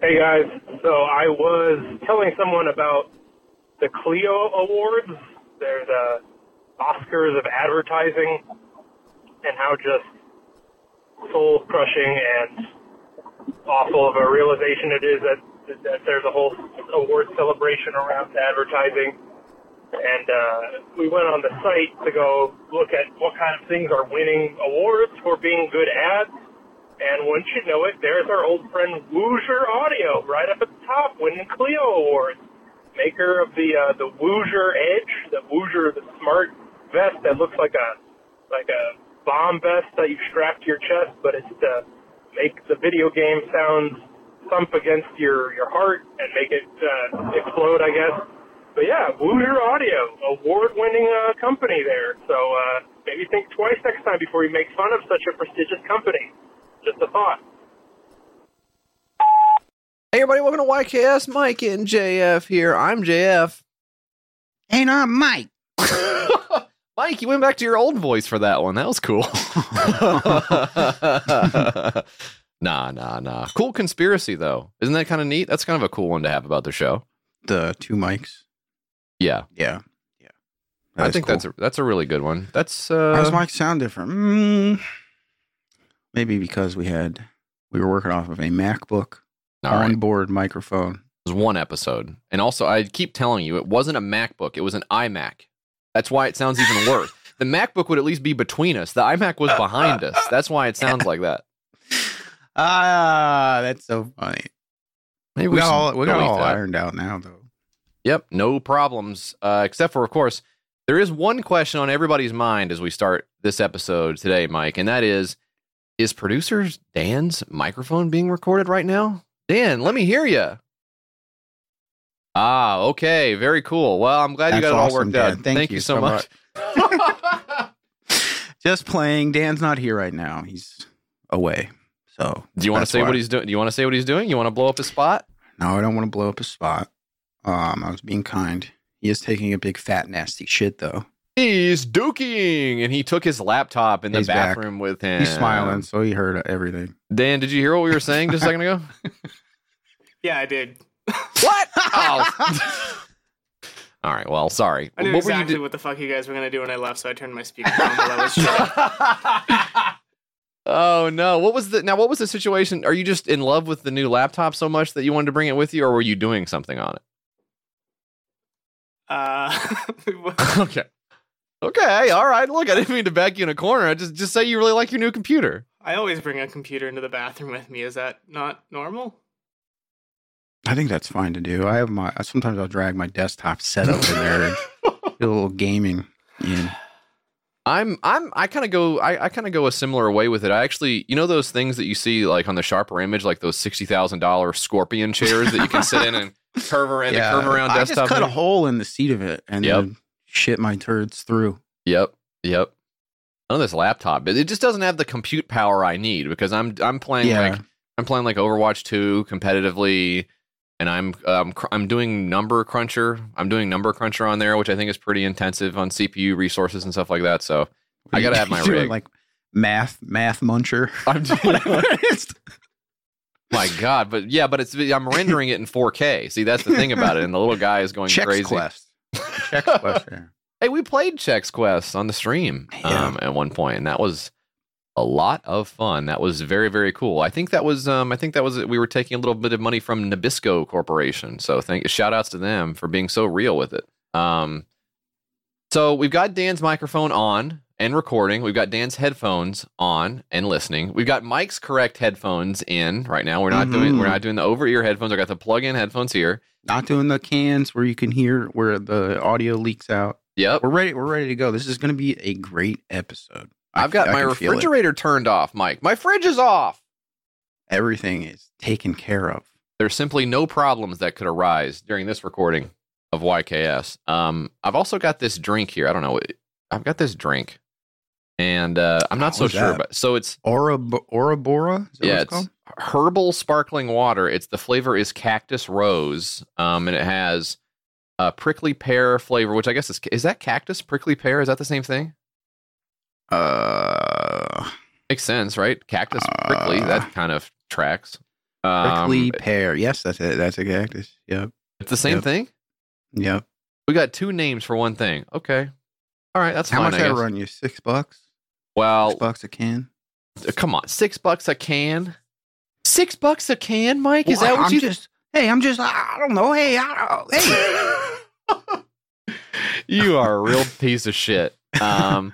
Hey, guys. So I was telling someone about the Clio Awards. They're the Oscars of advertising and how just soul-crushing and awful of a realization it is that there's a whole award celebration around advertising. And we went on the site to go look at what kind of things are winning awards for being good ads. And wouldn't you know it, there's our old friend Woojer Audio right up at the top, winning Clio Awards. Maker of the Woojer Edge, the smart vest that looks like a bomb vest that you strap to your chest, but it's to make the video game sounds thump against your heart and make it explode, I guess. But yeah, Woojer Audio, award-winning company there. So maybe think twice next time before you make fun of such a prestigious company. Just a thought. Hey everybody, welcome to YKS, Mike and JF here. I'm JF. And I'm Mike. Mike, you went back to your old voice for that one. That was cool. Nah. Cool conspiracy, though. Isn't that kind of neat? That's kind of a cool one to have about the show. The two mics? Yeah. I think cool. That's a really good one. How does Mike sound different? Maybe because we were working off of a MacBook onboard microphone. It was one episode. And also, I keep telling you, it wasn't a MacBook. It was an iMac. That's why it sounds even worse. The MacBook would at least be between us. The iMac was behind us. That's why it sounds like that. That's so funny. Maybe we got all ironed out now, though. Yep, no problems. Except for, of course, there is one question on everybody's mind as we start this episode today, Mike, and that is producer Dan's microphone being recorded right now? Dan, let me hear you. Ah, okay. Very cool. Well, I'm glad you got it all worked out. Thank you so much. Just playing. Dan's not here right now. He's away. So, do you want to say what he's doing? Do you want to say what he's doing? You want to blow up his spot? No, I don't want to blow up his spot. I was being kind. He is taking a big fat nasty shit though. He's duking, and he took his laptop in the bathroom with him. He's smiling, so he heard everything. Dan, did you hear what we were saying just a second ago? Yeah, I did. What? Oh. All right, well, sorry. I knew exactly what the fuck you guys were going to do when I left, so I turned my speaker on while I was Oh, no. What was the situation? Are you just in love with the new laptop so much that you wanted to bring it with you, or were you doing something on it? Okay, all right. Look, I didn't mean to back you in a corner. I just say you really like your new computer. I always bring a computer into the bathroom with me. Is that not normal? I think that's fine to do. Sometimes I'll drag my desktop setup in there and do a little gaming in. I kind of go a similar way with it. I actually, you know those things that you see like on the Sharper Image, like those $60,000 scorpion chairs that you can sit in and curve around desktop. I just cut a hole in the seat of it and then shit my turds through. Yep. I know this laptop, but it just doesn't have the compute power I need because I'm playing like Overwatch 2 competitively. And I'm doing number cruncher on there, which I think is pretty intensive on CPU resources and stuff like that. So I gotta have my rig. Like math muncher. I'm doing my God, but I'm rendering it in 4K. See, that's the thing about it, and the little guy is going crazy. Chex Quest. Yeah. Hey, we played Chex Quest on the stream at one point, and that was a lot of fun. That was very, very cool. I think that was we were taking a little bit of money from Nabisco Corporation. So shout outs to them for being so real with it. So we've got Dan's microphone on and recording. We've got Dan's headphones on and listening. We've got Mike's correct headphones in right now. We're not doing the over ear headphones. I got the plug in headphones here. Not doing the cans where you can hear where the audio leaks out. Yep. We're ready to go. This is going to be a great episode. I've got my refrigerator turned off, Mike. My fridge is off. Everything is taken care of. There's simply no problems that could arise during this recording of YKS. I've also got this drink here. I don't know. I've got this drink, and I'm not so sure. But so it's Ourobora. Is that what it's called? Herbal sparkling water. It's the flavor is cactus rose, and it has a prickly pear flavor, which I guess is that cactus prickly pear? Is that the same thing? Makes sense, right? Cactus prickly, that kind of tracks. Prickly pear. Yes, that's it. That's a cactus. Yep. It's the same thing? Yep. We got two names for one thing. Okay. All right. That's fine. How much I run you? $6? Well, $6 a can. Come on. $6 a can? $6 a can, Mike? Is that what I'm just? Hey, I'm just. I don't know. Hey, hey. You are a real piece of shit. I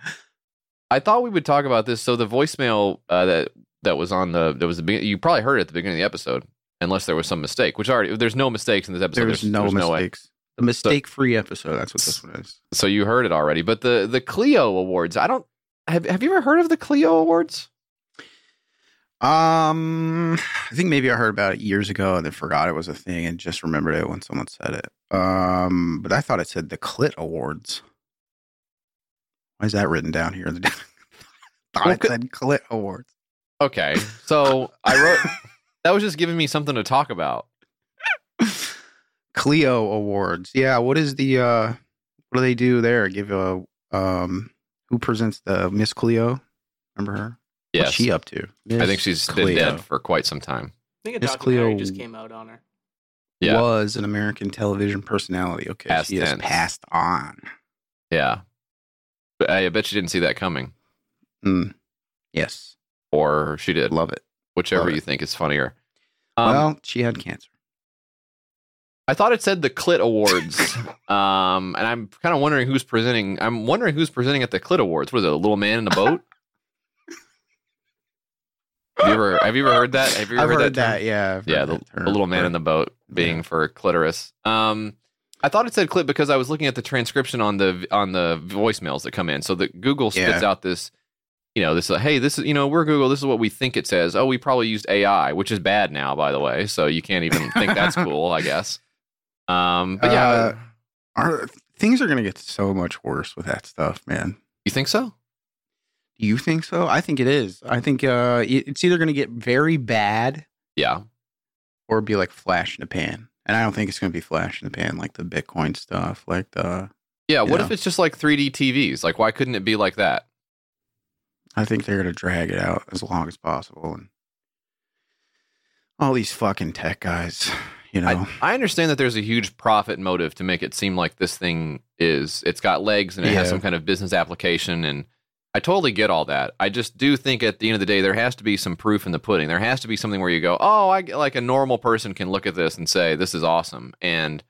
thought we would talk about this. So the voicemail that was on you probably heard it at the beginning of the episode, unless there was some mistake. Which there's no mistakes in this episode. There's no mistakes. A mistake-free episode. That's what this one is. So you heard it already. But the Clio Awards. I don't. Have you ever heard of the Clio Awards? I think maybe I heard about it years ago and then forgot it was a thing and just remembered it when someone said it. But I thought it said the Clit Awards. Why is that written down here? I thought it said Clit Awards. Okay, so I wrote that was just giving me something to talk about. Clio Awards, yeah. What is the what do they do there? Give a who presents the Miss Clio? Remember her? Yes. What's she up to? Miss I think she's Clio. Been dead for quite some time. I think a documentary just came out on her. Yeah. Was an American television personality. Okay, she has passed on. Yeah. But I bet you didn't see that coming. Mm. Yes. Or she did. Love it. Whichever you think is funnier. Well, she had cancer. I thought it said the Clit Awards. And I'm kind of wondering who's presenting. I'm wondering who's presenting at the Clit Awards. Was it a little man in a boat? Have you ever heard that? Have you ever heard that term? Yeah. I've heard that term. The little man in the boat being for clitoris. I thought it said clit because I was looking at the transcription on the voicemails that come in. So that Google spits out this, this, hey, this is, we're Google. This is what we think it says. Oh, we probably used AI, which is bad now, by the way. So you can't even think that's cool, I guess. But yeah, things are going to get so much worse with that stuff, man. You think so? Do you think so? I think it is. I think it's either going to get very bad. Yeah. Or be like flash in a pan. And I don't think it's going to be flash in the pan, like the Bitcoin stuff, like the... Yeah, what if it's just like 3D TVs? Like, why couldn't it be like that? I think they're going to drag it out as long as possible. And all these fucking tech guys, I understand that there's a huge profit motive to make it seem like this thing is... It's got legs and it has some kind of business application. And I totally get all that. I just do think at the end of the day, there has to be some proof in the pudding. There has to be something where you go, oh, like a normal person can look at this and say, this is awesome. And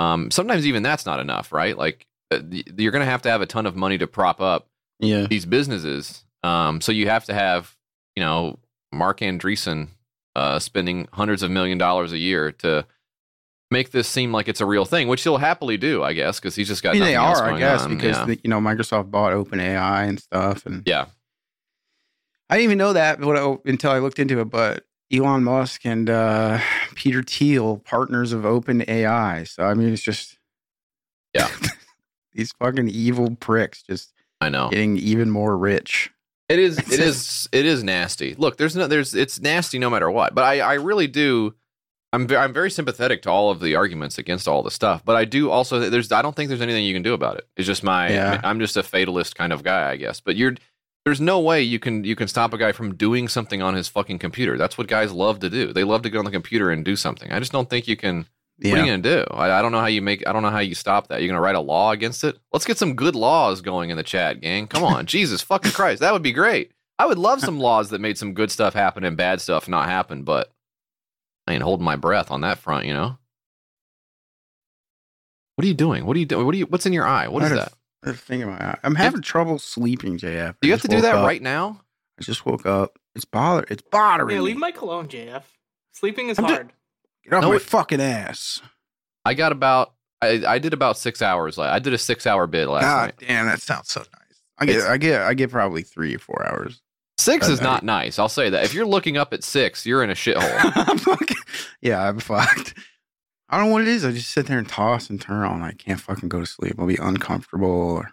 sometimes even that's not enough, right? Like you're going to have a ton of money to prop up these businesses. So you have to have, Mark Andreessen spending hundreds of million dollars a year to make this seem like it's a real thing, which he'll happily do, I guess, because he's just got nothing else going on. They are, I guess, because Microsoft bought OpenAI and stuff, and I didn't even know that until I looked into it. But Elon Musk and Peter Thiel, partners of OpenAI, so I mean, it's just these fucking evil pricks just getting even more rich. It is nasty. Look, it's nasty no matter what. But I really do. I'm very sympathetic to all of the arguments against all the stuff, but I do also I don't think there's anything you can do about it. It's just I'm just a fatalist kind of guy, I guess. But there's no way you can stop a guy from doing something on his fucking computer. That's what guys love to do. They love to go on the computer and do something. I just don't think you can. What are you gonna do? I don't know how you stop that. You're gonna write a law against it. Let's get some good laws going in the chat, gang. Come on, Jesus fucking Christ, that would be great. I would love some laws that made some good stuff happen and bad stuff not happen, but. I ain't holding my breath on that front, What are you doing? What's in your eye? What is that? I have a thing in my eye. I'm having trouble sleeping, JF. Do you have to do that right now? I just woke up. It's bothering me. Leave Mike alone, JF. Sleeping is hard. Get off my fucking ass. I did about 6 hours. I did a 6 hour bid last night. God damn, that sounds so nice. I get probably 3 or 4 hours. 6 is not nice. I'll say that. If you're looking up at 6, you're in a shithole. I'm fucked. I don't know what it is. I just sit there and toss and turn on. I can't fucking go to sleep. I'll be uncomfortable or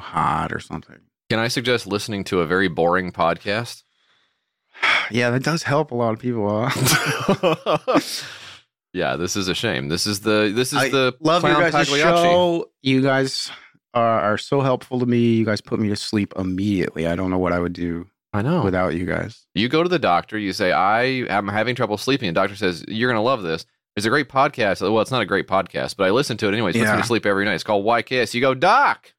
hot or something. Can I suggest listening to a very boring podcast? Yeah, that does help a lot of people. Yeah, this is a shame. This is the love Clown your guys' show. You guys are so helpful to me. You guys put me to sleep immediately. I don't know what I would do I know. Without you guys. You go to the doctor, you say, I am having trouble sleeping. The doctor says, you're going to love this. It's a great podcast. Well, it's not a great podcast, but I listen to it anyways. It puts me to sleep every night. It's called Why Kiss. You go, Doc,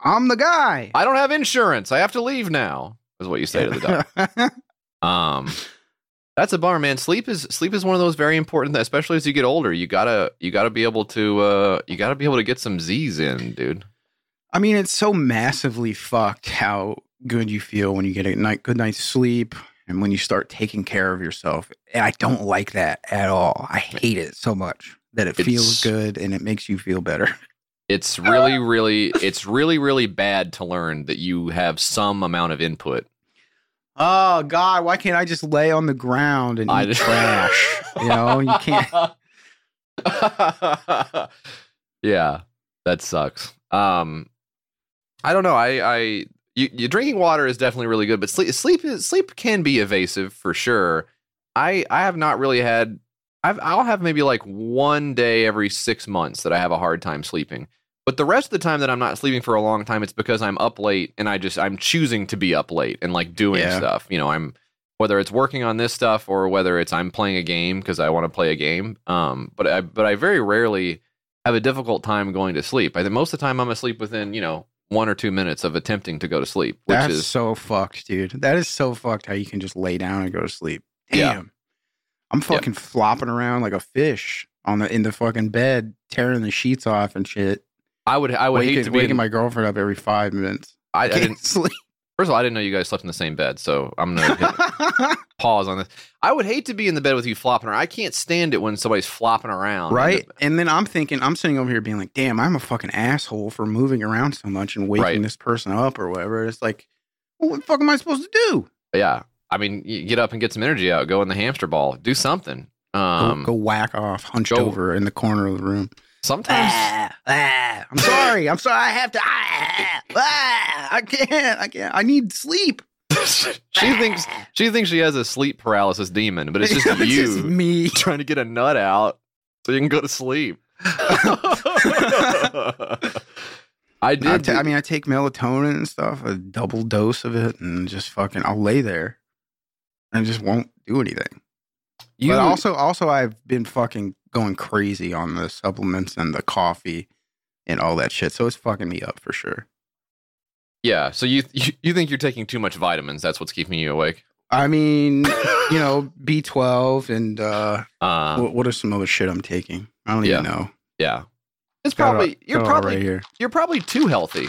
I'm the guy. I don't have insurance. I have to leave now, is what you say to the doctor. That's a bummer, man. Sleep is one of those very important, especially as you get older. You gotta be able to get some Z's in, dude. I mean, it's so massively fucked how good you feel when you get a good night's sleep and when you start taking care of yourself. And I don't like that at all. I hate it so much that it feels good and it makes you feel better. It's really, really, really bad to learn that you have some amount of input. Oh God! Why can't I just lay on the ground and eat trash? You know, you can't. Yeah, that sucks. I don't know. You drinking water is definitely really good, but sleep can be evasive for sure. I have not really had. I'll have maybe like one day every 6 months that I have a hard time sleeping. But the rest of the time that I'm not sleeping for a long time, it's because I'm up late and I'm choosing to be up late and like doing stuff. You know, whether it's working on this stuff or whether it's I'm playing a game because I want to play a game. But I very rarely have a difficult time going to sleep. I think most of the time I'm asleep within, 1 or 2 minutes of attempting to go to sleep. That's so fucked, dude. That is so fucked how you can just lay down and go to sleep. Damn. Yeah. I'm fucking flopping around like a fish in the fucking bed, tearing the sheets off and shit. I would hate to be waking my girlfriend up every 5 minutes. I didn't sleep. First of all, I didn't know you guys slept in the same bed, so I'm going to pause on this. I would hate to be in the bed with you flopping around. I can't stand it when somebody's flopping around. Right? And then I'm sitting over here being like, damn, I'm a fucking asshole for moving around so much and waking this person up or whatever. It's like, well, what the fuck am I supposed to do? Yeah. I mean, you get up and get some energy out. Go in the hamster ball. Do something. Go whack off, hunched over in the corner of the room. Sometimes I'm sorry. I have to. I can't. I need sleep. She thinks she has a sleep paralysis demon, but it's just it's just me trying to get a nut out so you can go to sleep. I take melatonin and stuff, a double dose of it, and just fucking I'll lay there and just won't do anything. But also I've been fucking going crazy on the supplements and the coffee and all that shit. So it's fucking me up for sure. Yeah. So you think you're taking too much vitamins. That's what's keeping you awake. I mean, B12 and what are some other shit I'm taking? I don't even know. Yeah. It's probably, you're probably too healthy.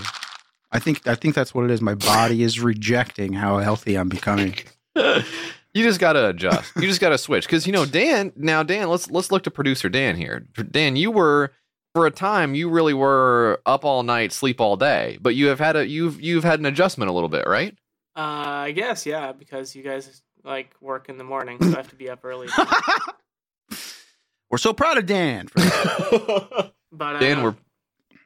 I think that's what it is. My body is rejecting how healthy I'm becoming. You just got to adjust. You just got to switch. Because, Dan, let's look to producer Dan here. Dan, you were, for a time, you really were up all night, sleep all day. But you have had you've had an adjustment a little bit, right? I guess, yeah, because you guys, work in the morning, so I have to be up early. We're so proud of Dan. For that. But, Dan,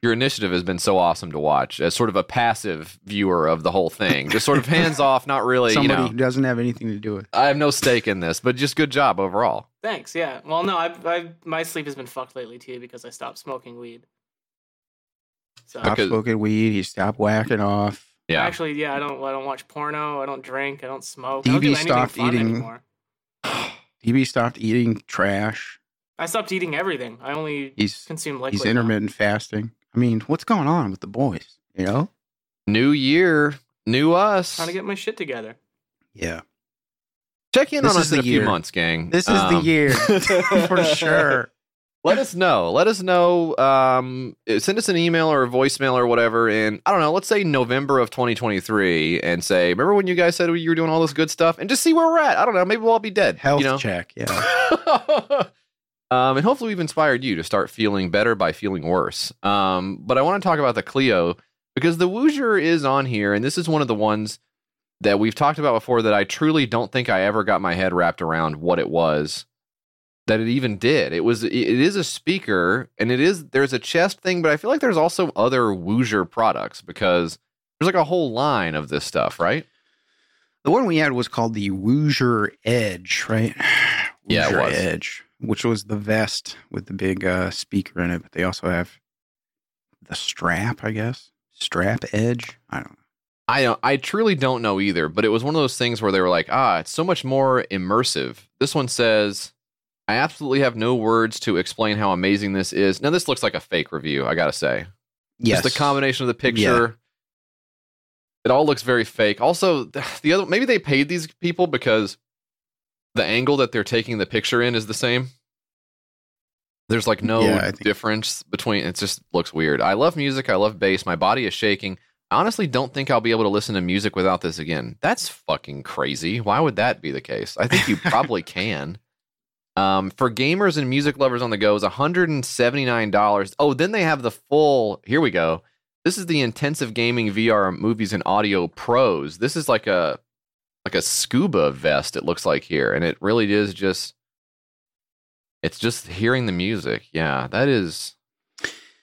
your initiative has been so awesome to watch as sort of a passive viewer of the whole thing. Just sort of hands off, not really, somebody who doesn't have anything to do with it. I have no stake in this, but just good job overall. Thanks, yeah. Well, no, my sleep has been fucked lately, too, because I stopped smoking weed. Smoking weed, you stop whacking off. Yeah. Actually, yeah, I don't watch porno, I don't drink, I don't smoke. I don't do anything fun anymore. DB stopped eating trash. I stopped eating everything. I only consume liquid. He's intermittent fasting. I mean, what's going on with the boys? New year, new us. Trying to get my shit together. Yeah. Check in on us in a few months, gang. This is the year for sure. Let us know. Send us an email or a voicemail or whatever. And I don't know. Let's say November of 2023, and say, remember when you guys said you were doing all this good stuff, and just see where we're at. I don't know. Maybe we'll all be dead. Health check. Yeah. And hopefully we've inspired you to start feeling better by feeling worse. But I want to talk about the Clio because the Woojer is on here. And this is one of the ones that we've talked about before that I truly don't think I ever got my head wrapped around what it was that it even did. It is a speaker and there's a chest thing, but I feel like there's also other Woojer products because there's like a whole line of this stuff, right? The one we had was called the Woojer Edge, right? Woojer Edge. Which was the vest with the big speaker in it, but they also have the strap, I guess. Strap edge? I don't know. I truly don't know either, but it was one of those things where they were like, it's so much more immersive. This one says, I absolutely have no words to explain how amazing this is. Now, this looks like a fake review, I got to say. Yes. Just the combination of the picture. Yeah. It all looks very fake. Also, the other, maybe they paid these people because the angle that they're taking the picture in is the same. There's like no difference between. It just looks weird. I love music. I love bass. My body is shaking. I honestly don't think I'll be able to listen to music without this again. That's fucking crazy. Why would that be the case? I think you probably can. For gamers and music lovers on the go is $179. Oh, then they have the full. Here we go. This is the Intensive Gaming VR Movies and Audio Pros. This is like a scuba vest, it looks like here. And it really is just, it's just hearing the music. Yeah, that is,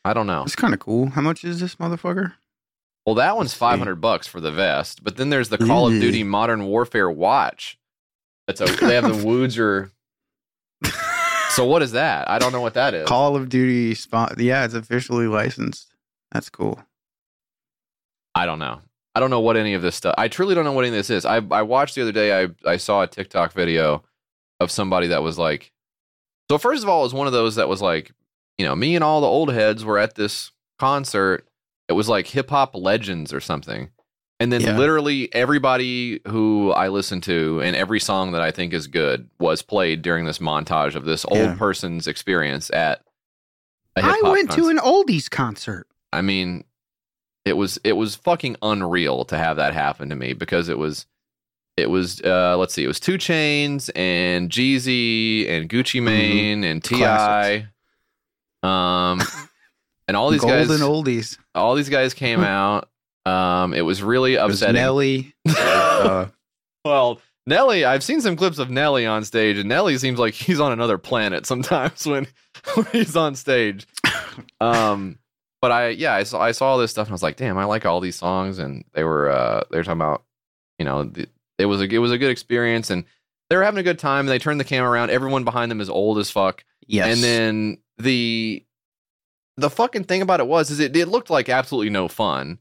I don't know. It's kind of cool. How much is this motherfucker? Well, that one's $500 for the vest. But then there's the Call of Duty Modern Warfare watch. That's okay. They have the Woojer. So what is that? I don't know what that is. Call of Duty. Yeah, it's officially licensed. That's cool. I don't know. I don't know what any of this stuff. I truly don't know what any of this is. I watched the other day. I saw a TikTok video of somebody that was like. So first of all, it was one of those that was like, you know, me and all the old heads were at this concert. It was like hip hop legends or something. And then literally everybody who I listen to and every song that I think is good was played during this montage of this old person's experience at a hip hop concert. I went to an oldies concert. I mean, it was fucking unreal to have that happen to me because it was let's see, it was 2 Chainz and Jeezy and Gucci Mane and T.I. And all these Golden guys, oldies. All these guys came out. It was really upsetting. It was Nelly. Well, Nelly, I've seen some clips of Nelly on stage, and Nelly seems like he's on another planet sometimes when he's on stage. But I saw all this stuff and I was like, damn, I like all these songs. And they were talking about, you know, it was a good experience and they were having a good time. And they turned the camera around. Everyone behind them is old as fuck. Yes. And then the fucking thing about it was, it looked like absolutely no fun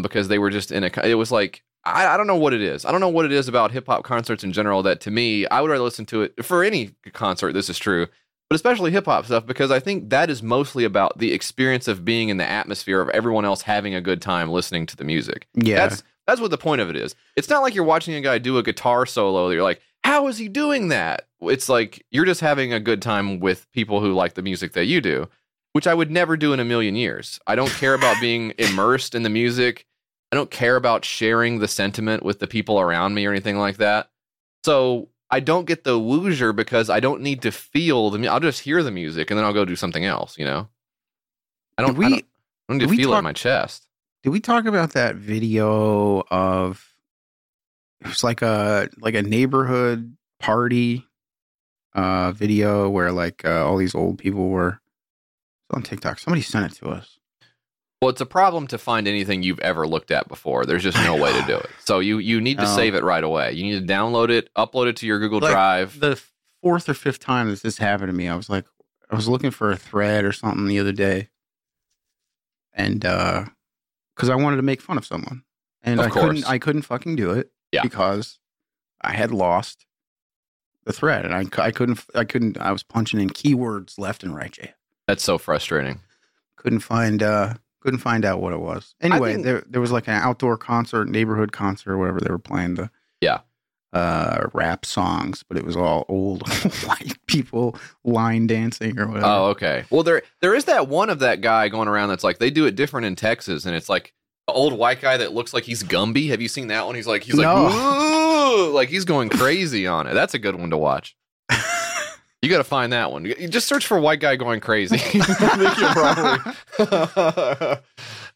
because they were just it was like, I don't know what it is. I don't know what it is about hip hop concerts in general that to me, I would rather listen to it for any concert. This is true. But especially hip-hop stuff, because I think that is mostly about the experience of being in the atmosphere of everyone else having a good time listening to the music. Yeah. That's what the point of it is. It's not like you're watching a guy do a guitar solo. You're like, how is he doing that? It's like you're just having a good time with people who like the music that you do, which I would never do in a million years. I don't care about being immersed in the music. I don't care about sharing the sentiment with the people around me or anything like that. So I don't get the Woojer because I don't need to feel the music. I'll just hear the music and then I'll go do something else, you know? I don't need to feel it in my chest. Did we talk about that video of it was like a neighborhood party video where all these old people were on TikTok? Somebody sent it to us. Well, it's a problem to find anything you've ever looked at before. There's just no way to do it. So you need to save it right away. You need to download it, upload it to your Google Drive. The 4th or 5th time that this happened to me, I was looking for a thread or something the other day. And because I wanted to make fun of someone. And I couldn't fucking do it because I had lost the thread. And I couldn't, I was punching in keywords left and right, Jay. That's so frustrating. Couldn't find out what it was. Anyway, there was like an outdoor concert, neighborhood concert, wherever they were playing the rap songs, but it was all old white people line dancing or whatever. Oh, okay. Well, there is that one of that guy going around that's like they do it different in Texas, and it's like an old white guy that looks like he's Gumby. Have you seen that one? He's like, like he's going crazy on it. That's a good one to watch. You got to find that one. You just search for white guy going crazy. I think you'll probably.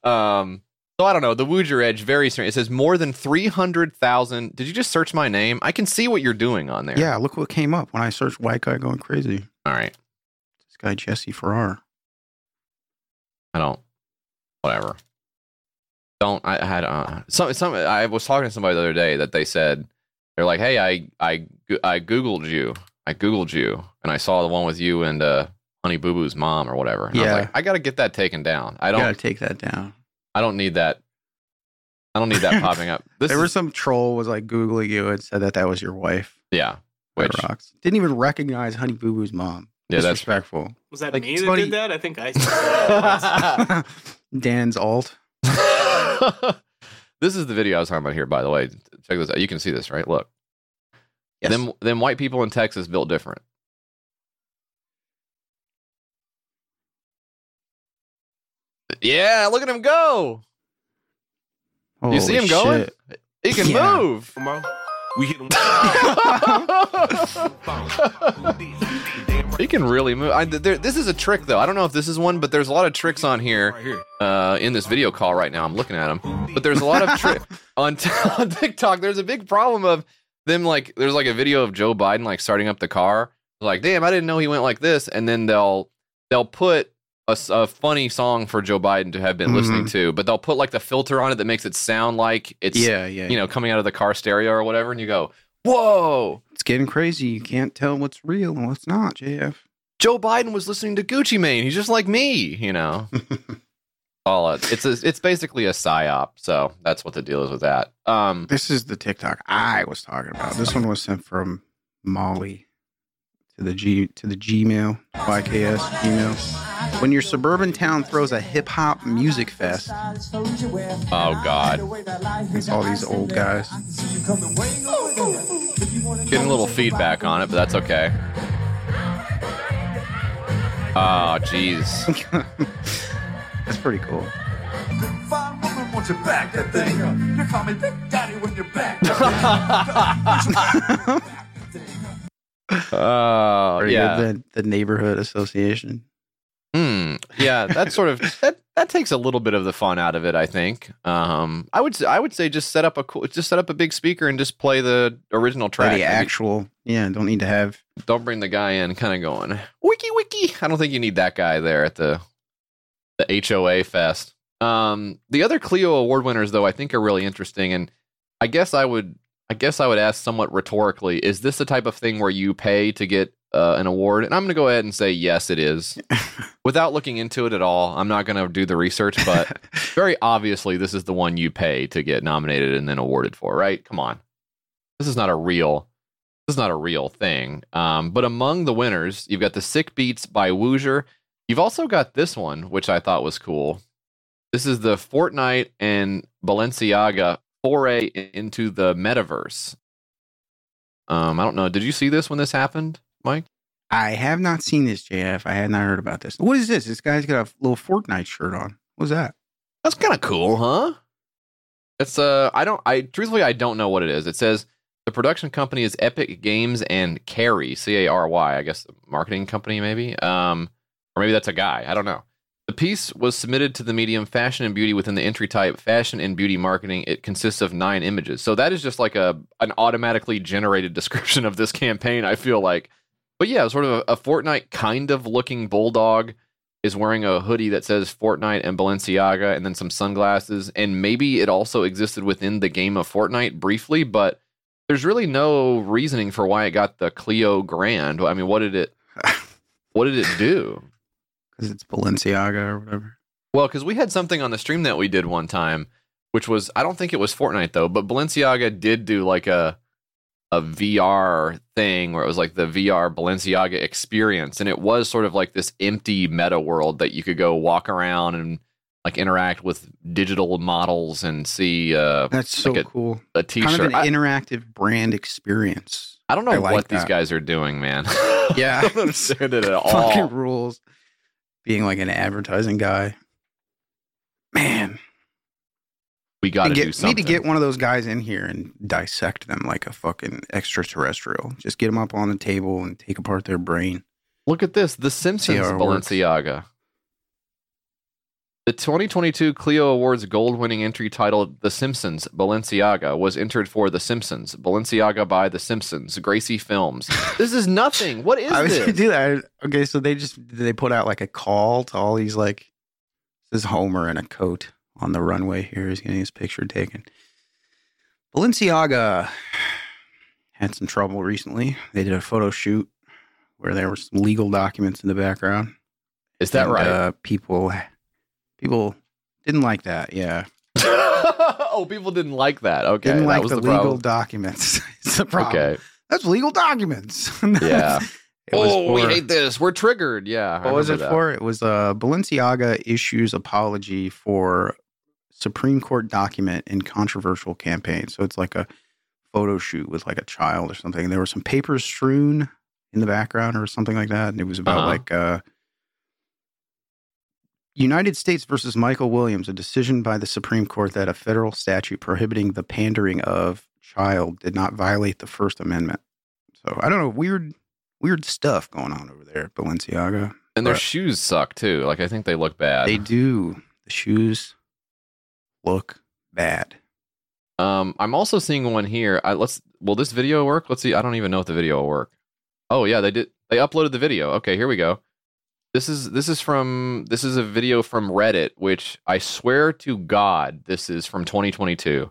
So I don't know. The Woojer Edge, very strange. It says more than 300,000. Did you just search my name? I can see what you're doing on there. Yeah, look what came up when I searched white guy going crazy. All right. This guy, Jesse Farrar. Whatever. I was talking to somebody the other day that they said, they're like, hey, I Googled you. I Googled you and I saw the one with you and Honey Boo Boo's mom or whatever. And I was like, I got to get that taken down. I don't need that I don't need that popping up. There was some troll was like Googling you and said that was your wife. Yeah. Which rocks. Didn't even recognize Honey Boo Boo's mom. Yeah, that's disrespectful. Was that like, me that did that? I think I said that. Dan's alt. This is the video I was talking about here, by the way. Check this out. You can see this, right? Look. Yes. Them white people in Texas built different. Yeah, look at him go. Holy you see him going? Shit. He can move. We hit him. He can really move. This is a trick, though. I don't know if this is one, but there's a lot of tricks on here in this video call right now. I'm looking at them. But there's a lot of tricks on TikTok. There's a big problem of them, like, there's like a video of Joe Biden, like, starting up the car. Like, damn, I didn't know he went like this. And then they'll put a funny song for Joe Biden to have been listening to, but they'll put like the filter on it that makes it sound like it's coming out of the car stereo or whatever, and you go, whoa, it's getting crazy. You can't tell what's real and what's not. JF Joe Biden was listening to Gucci Mane. He's just like me, all it's basically a psyop. So that's what the deal is with that. This is the TikTok I was talking about. This one was sent from Molly to the Gmail, YKS Gmail. When your suburban town throws a hip-hop music fest. Oh, God. It's all these old guys. Getting a little feedback on it, but that's okay. Oh, jeez. That's pretty cool. The neighborhood association. Yeah, that sort of that takes a little bit of the fun out of it, I think. I would say just set up a big speaker and just play the original track. Don't need to have. Don't bring the guy in, kind of going wiki. I don't think you need that guy there at the HOA fest. The other Clio Award winners, though, I think are really interesting, and I guess I would ask somewhat rhetorically, is this the type of thing where you pay to get an award? And I'm going to go ahead and say, yes, it is. Without looking into it at all, I'm not going to do the research, but very obviously, this is the one you pay to get nominated and then awarded for, right? Come on. This is not a real thing. But among the winners, you've got the Sick Beats by Woojer. You've also got this one, which I thought was cool. This is the Fortnite and Balenciaga foray into the metaverse. I don't know. Did you see this when this happened, Mike? I have not seen this, JF. I had not heard about this. What is this? This guy's got a little Fortnite shirt on. What's that? That's kind of cool, huh? It's I don't know what it is. It says the production company is Epic Games and Carry, C-A-R-Y, I guess the marketing company maybe. Or maybe that's a guy. I don't know. The piece was submitted to the medium Fashion and Beauty within the entry type Fashion and Beauty Marketing. It consists of 9 images. So that is just like an automatically generated description of this campaign, I feel like. But yeah, sort of a Fortnite kind of looking bulldog is wearing a hoodie that says Fortnite and Balenciaga and then some sunglasses. And maybe it also existed within the game of Fortnite briefly, but there's really no reasoning for why it got the Clio Grand. I mean, what did it do? Because it's Balenciaga or whatever. Well, because we had something on the stream that we did one time, which was, I don't think it was Fortnite, though, but Balenciaga did do like a VR thing where it was like the VR Balenciaga experience. And it was sort of like this empty meta world that you could go walk around and like interact with digital models and see. That's like so cool. A t-shirt. Kind of an interactive brand experience. I don't know what these guys are doing, man. Yeah. I don't understand it at all. Fucking rules. Being like an advertising guy. Man. We got to do something. Need to get one of those guys in here and dissect them like a fucking extraterrestrial. Just get them up on the table and take apart their brain. Look at this. The Simpsons Balenciaga. Works. The 2022 Clio Awards gold-winning entry titled The Simpsons Balenciaga was entered for The Simpsons. Balenciaga by The Simpsons. Gracie Films. This is nothing. What is this? I was going to do that. Okay, so they put out like a call to all these like, this is Homer in a coat on the runway here. He's getting his picture taken. Balenciaga had some trouble recently. They did a photo shoot where there were some legal documents in the background. Is that right? People didn't like that, yeah. Oh, people didn't like that. Okay, didn't like that was the legal problem. Documents. It's the problem. Okay, that's legal documents. Yeah. Oh, we hate this. We're triggered. Yeah. What was it for? It was Balenciaga issues apology for Supreme Court document in controversial campaign. So it's like a photo shoot with like a child or something. And there were some papers strewn in the background or something like that. And it was about United States versus Michael Williams, a decision by the Supreme Court that a federal statute prohibiting the pandering of child did not violate the First Amendment. So I don't know. Weird stuff going on over there at Balenciaga. And their shoes suck, too. Like, I think they look bad. They do. The shoes look bad. I'm also seeing one here. Will this video work? Let's see. I don't even know if the video will work. Oh, yeah, they did. They uploaded the video. Okay, here we go. This is a video from Reddit, which I swear to God, this is from 2022.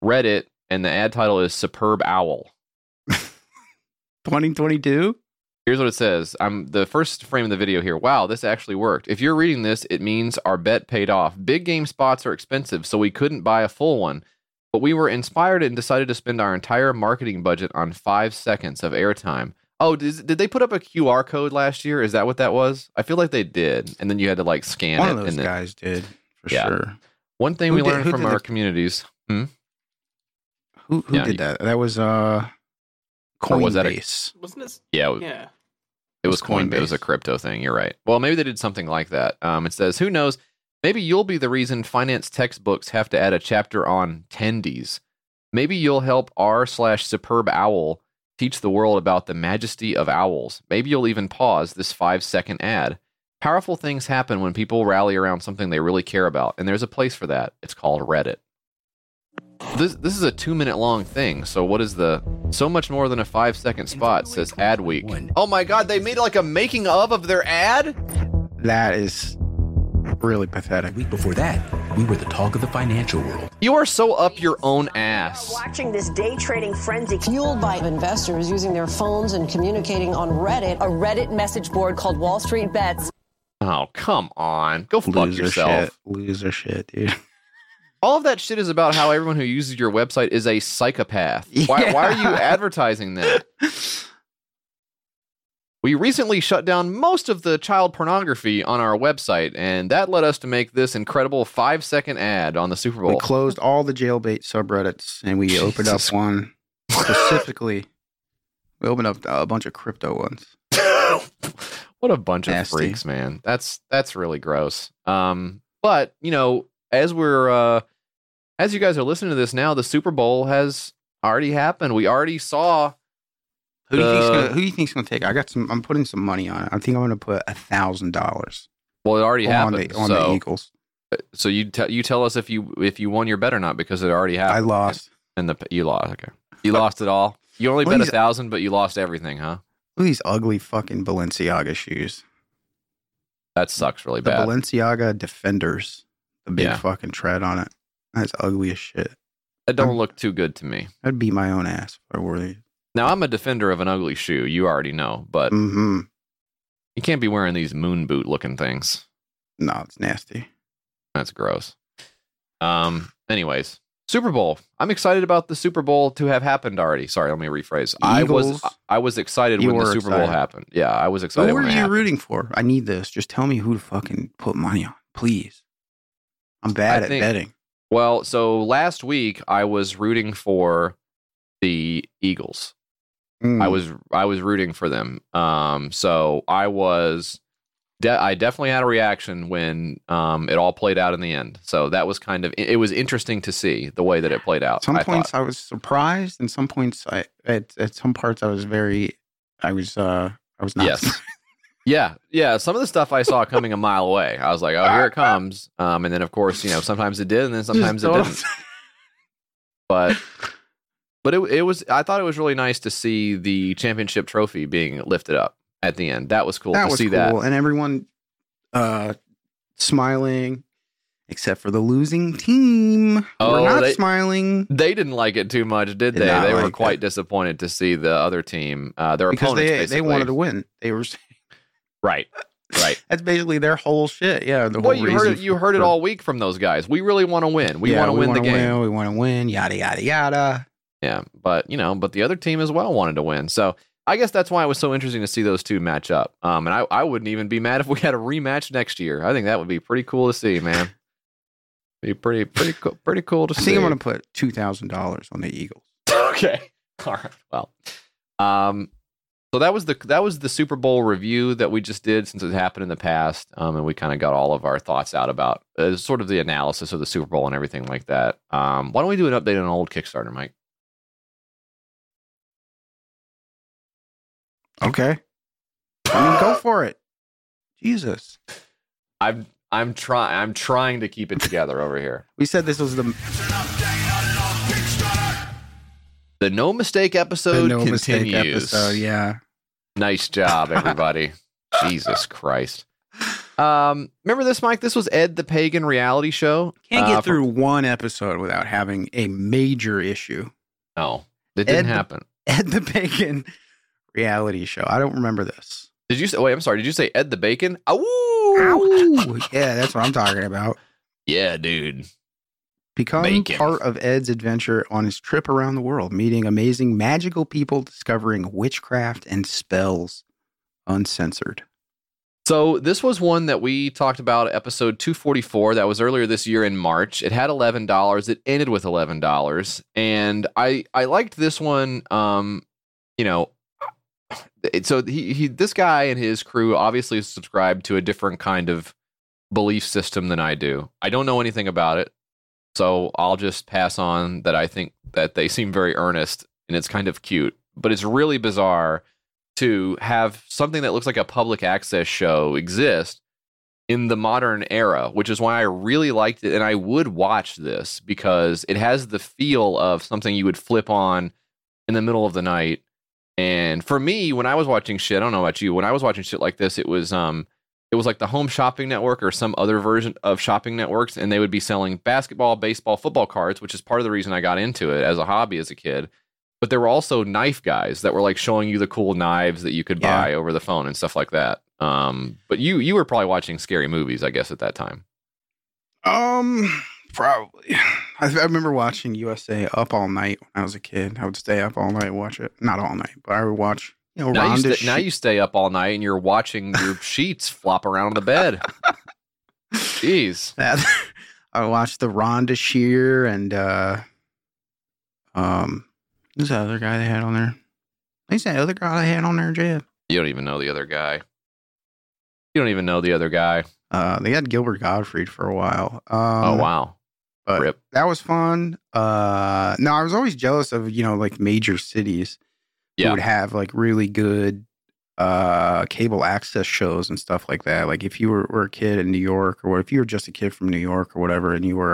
Reddit, and the ad title is Superb Owl. 2022? Here's what it says. The first frame of the video here. Wow, this actually worked. If you're reading this, it means our bet paid off. Big game spots are expensive, so we couldn't buy a full one. But we were inspired and decided to spend our entire marketing budget on 5 seconds of airtime. Oh, did they put up a QR code last year? Is that what that was? I feel like they did. And then you had to like scan it. One of those guys did, for sure. One thing we learned from our communities. Who did that? That was... Coinbase. Was that wasn't it? Yeah. It was Coinbase. It was a crypto thing. You're right. Well, maybe they did something like that. It says, who knows? Maybe you'll be the reason finance textbooks have to add a chapter on tendies. Maybe you'll help r/superb owl teach the world about the majesty of owls. Maybe you'll even pause this 5-second ad. Powerful things happen when people rally around something they really care about. And there's a place for that. It's called Reddit. This is a 2-minute long thing, so what is so much more than a 5-second spot, says Adweek. Oh my God, they made like a making of their ad? That is really pathetic. The week before that, we were the talk of the financial world. You are so up your own ass. Watching this day trading frenzy fueled by investors using their phones and communicating on Reddit, a Reddit message board called Wall Street Bets. Oh, come on. Go fuck yourself. Loser shit, dude. All of that shit is about how everyone who uses your website is a psychopath. Why are you advertising that? We recently shut down most of the child pornography on our website, and that led us to make this incredible 5-second ad on the Super Bowl. We closed all the jailbait subreddits, and we opened up one specifically. We opened up a bunch of crypto ones. What a bunch of freaks, man. That's really gross. But, you know, as you guys are listening to this now, the Super Bowl has already happened. We already saw. Who do you think's going to take it? I'm putting some money on it. I think I'm going to put $1,000. Well, it already happened on the Eagles. So you tell us if you won your bet or not, because it already happened. I lost, and you lost. Okay, you lost it all. You only bet $1,000, but you lost everything, huh? Look at these ugly fucking Balenciaga shoes. That sucks really bad. The Balenciaga Defenders. A big fucking tread on it. That's ugly as shit. That don't look too good to me. I'd beat my own ass if I were these. Now, I'm a defender of an ugly shoe. You already know, but you can't be wearing these moon boot looking things. No, it's nasty. That's gross. Anyways, Super Bowl. I'm excited about the Super Bowl to have happened already. Sorry, let me rephrase. I was excited when the Super Bowl happened. Yeah, I was excited. Who were you rooting for? I need this. Just tell me who to fucking put money on, please. I'm bad at betting. Well, so last week I was rooting for the Eagles. I was rooting for them. So I was. I definitely had a reaction when it all played out in the end. So that was kind of. It was interesting to see the way that it played out. Some points I was surprised, and some points at some parts I was very. I was not. Yes. Yeah. Some of the stuff I saw coming a mile away, I was like, "Oh, here it comes!" And then, of course, you know, sometimes it did, and then sometimes it didn't. But it was. I thought it was really nice to see the championship trophy being lifted up at the end. That was cool to see that, and everyone smiling, except for the losing team. Oh, we're not smiling. They didn't like it too much, did they? They were quite disappointed to see the other team, their opponents, because they wanted to win. They were. Right. Right. That's basically their whole shit. Yeah. The whole you heard it all week from those guys. We really want to win. We want to win the game. We want to win. Yada, yada, yada. Yeah. But, you know, but the other team as well wanted to win. So I guess that's why it was so interesting to see those two match up. And I wouldn't even be mad if we had a rematch next year. I think that would be pretty cool to see, man. Be pretty cool to see. I think I'm going to put $2,000 on the Eagles. Okay. All right. Well, so that was the Super Bowl review that we just did, since it happened in the past, and we kind of got all of our thoughts out about sort of the analysis of the Super Bowl and everything like that. Why don't we do an update on an old Kickstarter, Mike? Okay, I mean, go for it. Jesus, I'm trying to keep it together over here. We said this was the No Mistake episode. The No Mistake episode, yeah. Nice job, everybody. Jesus Christ. Remember this, Mike? This was Ed the Pagan reality show. Can't get through one episode without having a major issue. No, that didn't happen. Ed the Pagan reality show. I don't remember this. Did you say, wait, I'm sorry. Did you say Ed the Bacon? Ow! Yeah, that's what I'm talking about. Yeah, dude. Become Bacon. Part of Ed's adventure on his trip around the world, meeting amazing magical people, discovering witchcraft and spells, uncensored. So this was one that we talked about, episode 244. That was earlier this year in March. It had $11. It ended with $11. And I liked this one, you know, so this guy and his crew obviously subscribe to a different kind of belief system than I do. I don't know anything about it. So I'll just pass on that. I think that they seem very earnest, and it's kind of cute, but it's really bizarre to have something that looks like a public access show exist in the modern era, which is why I really liked it. And I would watch this because it has the feel of something you would flip on in the middle of the night. And for me, when I was watching shit, I don't know about you, when I was watching shit like this, it was like the Home Shopping Network or some other version of shopping networks, and they would be selling basketball, baseball, football cards, which is part of the reason I got into it as a hobby as a kid. But there were also knife guys that were like showing you the cool knives that you could buy over the phone and stuff like that. But you were probably watching scary movies, I guess, at that time. Probably. I remember watching USA Up All Night when I was a kid. I would stay up all night, watch it. Not all night, but I would watch. You know, now you stay up all night and you're watching your sheets flop around on the bed. Jeez. I watched the Rhonda Shear and who's that other guy they had on there? Who's that other guy they had on there, Jeb? You don't even know the other guy. They had Gilbert Gottfried for a while. Oh, wow. But Rip. That was fun. No, I was always jealous of, you know, like major cities who would have like really good cable access shows and stuff like that. Like if you were a kid in New York, or if you were just a kid from New York or whatever, and you were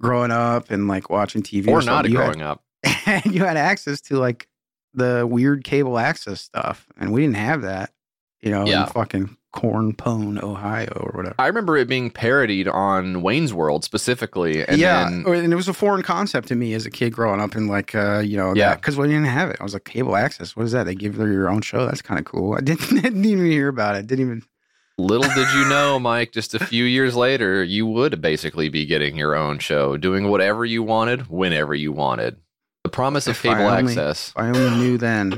growing up and like watching TV or not growing up, and you had access to like the weird cable access stuff, and we didn't have that, you know, in fucking Cornpone, Ohio, or whatever. I remember it being parodied on Wayne's World specifically. And and it was a foreign concept to me as a kid growing up, and like, you know, because we didn't have it. I was like, cable access, what is that? They give you your own show. That's kind of cool. I didn't even hear about it. Didn't even. Little did you know, Mike, just a few years later, you would basically be getting your own show, doing whatever you wanted, whenever you wanted. The promise of cable access. If I only knew then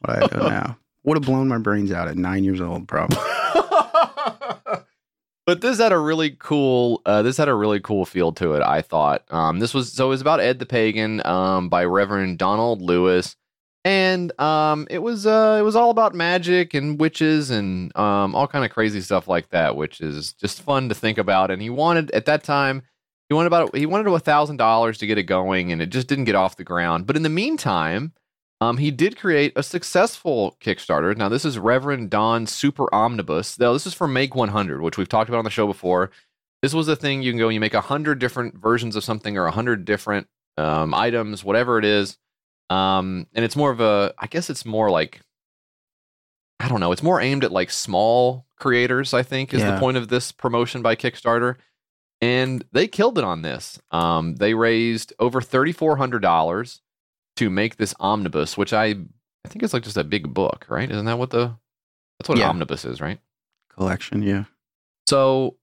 what I know now. Would have blown my brains out at 9 years old, probably. But this had a really cool feel to it, I thought. It was about Ed the Pagan, by Reverend Don Lewis, and it was all about magic and witches and all kind of crazy stuff like that, which is just fun to think about. And he wanted $1,000 to get it going, and it just didn't get off the ground. But in the meantime, he did create a successful Kickstarter. Now, this is Reverend Don's Super Omnibus. Now, this is for Make 100, which we've talked about on the show before. This was a thing you can go and you make 100 different versions of something, or 100 different items, whatever it is. And it's more of a, I guess it's more like, I don't know. It's more aimed at like small creators, I think, is the point of this promotion by Kickstarter. And they killed it on this. They raised over $3,400. To make this omnibus, which I think it's like just a big book, right? Isn't that what an omnibus is, right? collection, yeah. So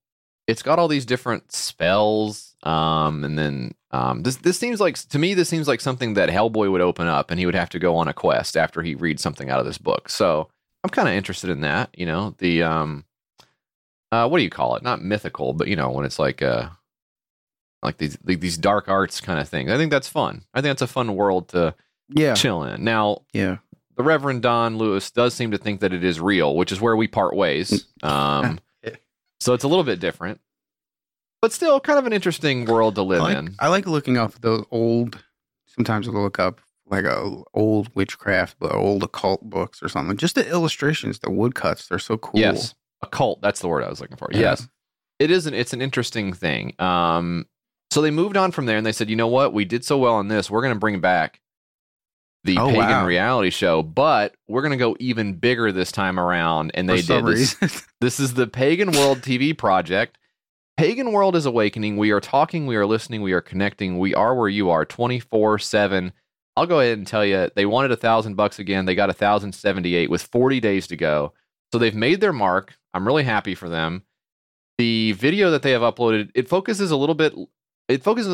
it's got all these different spells, and then this seems like something that Hellboy would open up, and he would have to go on a quest after he reads something out of this book. So I'm kind of interested in that, you know, the what do you call it? Not mythical, but you know, when it's like these dark arts kind of things. I think that's fun. I think that's a fun world to chill in. Now, the Reverend Don Lewis does seem to think that it is real, which is where we part ways. So it's a little bit different, but still kind of an interesting world to live in. I like looking up those old, sometimes I'll look up like old witchcraft, but old occult books or something. Just the illustrations, the woodcuts, they're so cool. Yes, occult, that's the word I was looking for. Yeah. Yes, it's an interesting thing. So they moved on from there and they said, you know what? We did so well on this. We're going to bring back the Pagan reality show, but we're going to go even bigger this time around. And they did this. This is the Pagan World TV project. Pagan World is awakening. We are talking. We are listening. We are connecting. We are where you are 24/7. I'll go ahead and tell you, they wanted $1,000 again. They got 1,078 with 40 days to go. So they've made their mark. I'm really happy for them. The video that they have uploaded, it focuses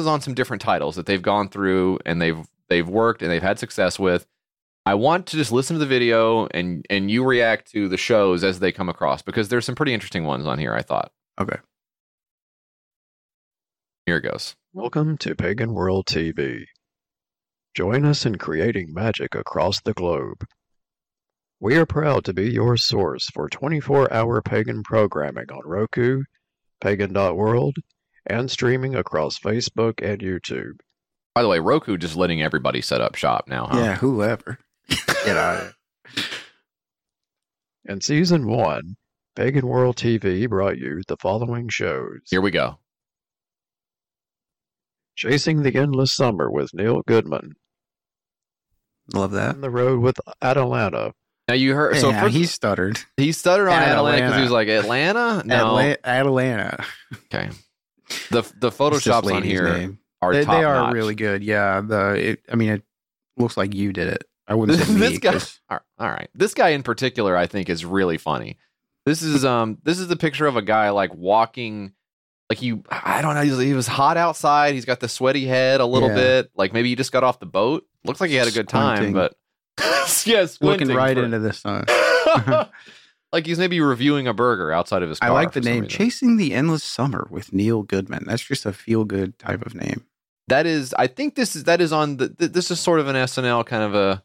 on some different titles that they've gone through and they've worked and they've had success with. I want to just listen to the video and you react to the shows as they come across, because there's some pretty interesting ones on here, I thought. Okay. Here it goes. Welcome to Pagan World TV. Join us in creating magic across the globe. We are proud to be your source for 24-hour pagan programming on Roku, pagan.world, and streaming across Facebook and YouTube. By the way, Roku just letting everybody set up shop now, huh? Yeah, whoever. Get out of it. In Season 1, Pagan World TV brought you the following shows. Here we go. Chasing the Endless Summer with Neil Goodman. Love that. On the Road with Atalanta. Now you heard, so first, he stuttered. He stuttered on Atlanta because he was like, Atlanta? No. Atlanta. Okay. The Photoshops on here are top notch. They are really good. Yeah. It looks like you did it. I wouldn't say this guy. All right. This guy in particular, I think, is really funny. This is the picture of a guy like walking, like I don't know. He was hot outside. He's got the sweaty head a little bit. Like maybe he just got off the boat. Looks like he had a good time, but. Yes, looking right into the sun. Like he's maybe reviewing a burger outside of his car. I like the name Chasing the Endless Summer with Neil Goodman. That's just a feel-good type of name. That is, I think that is on the, this is sort of an SNL kind of a,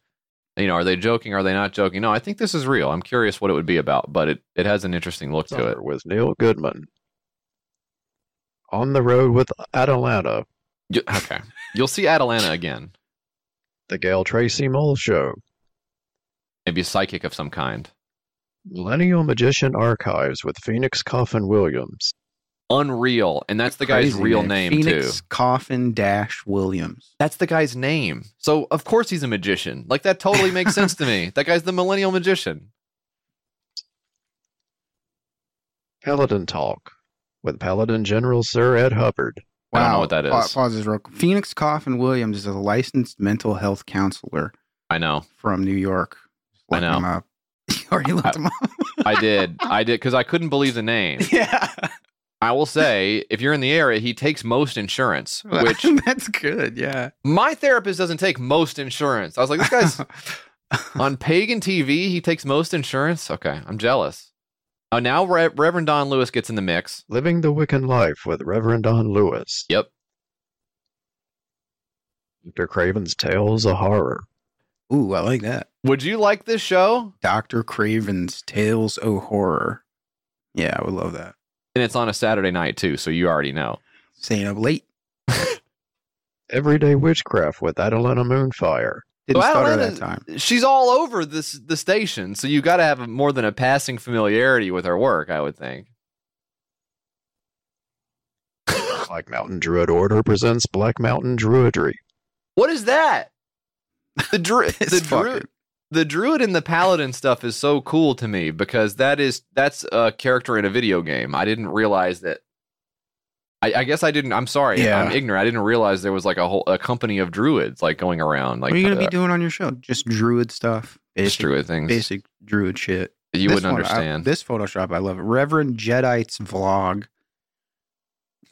you know, are they joking? Are they not joking? No, I think this is real. I'm curious what it would be about, but it has an interesting look to it. With Neil Goodman. On the Road with Atalanta. Okay. You'll see Atalanta again. The Gail Tracy Mole Show. Maybe a psychic of some kind. Millennial Magician Archives with Phoenix Coffin Williams. Unreal. And that's the guy's real name, too. Phoenix Coffin Williams. That's the guy's name. So, of course, he's a magician. Like, that totally makes sense to me. That guy's the Millennial Magician. Paladin Talk with Paladin General Sir Ed Hubbard. Wow. I don't know what that is. Pauses real quick. Phoenix Coffin Williams is a licensed mental health counselor. I know. From New York. I know. Him up. You already looked him up. I did, because I couldn't believe the name. Yeah. I will say, if you're in the area, he takes most insurance, which... That's good, yeah. My therapist doesn't take most insurance. I was like, this guy's... on Pagan TV, he takes most insurance? Okay, I'm jealous. Oh, now Reverend Don Lewis gets in the mix. Living the Wiccan Life with Reverend Don Lewis. Yep. Dr. Craven's Tales of Horror. Ooh, I like that. Would you like this show? Dr. Craven's Tales of Horror. Yeah, I would love that. And it's on a Saturday night, too, so you already know. Staying up late. Everyday Witchcraft with Atalanta Moonfire. Didn't stutter that time. She's all over the station, so you got to have more than a passing familiarity with her work, I would think. Black Mountain Druid Order presents Black Mountain Druidry. What is that? The druid and the paladin stuff is so cool to me because that's a character in a video game. I didn't realize that. I guess I didn't. I'm sorry. Yeah. I'm ignorant. I didn't realize there was like a company of druids like going around. Like, what are you going to be doing on your show? Just druid stuff. Basic druid things. Basic druid shit. You this wouldn't understand. This Photoshop, I love it. Reverend Jedi's Vlog.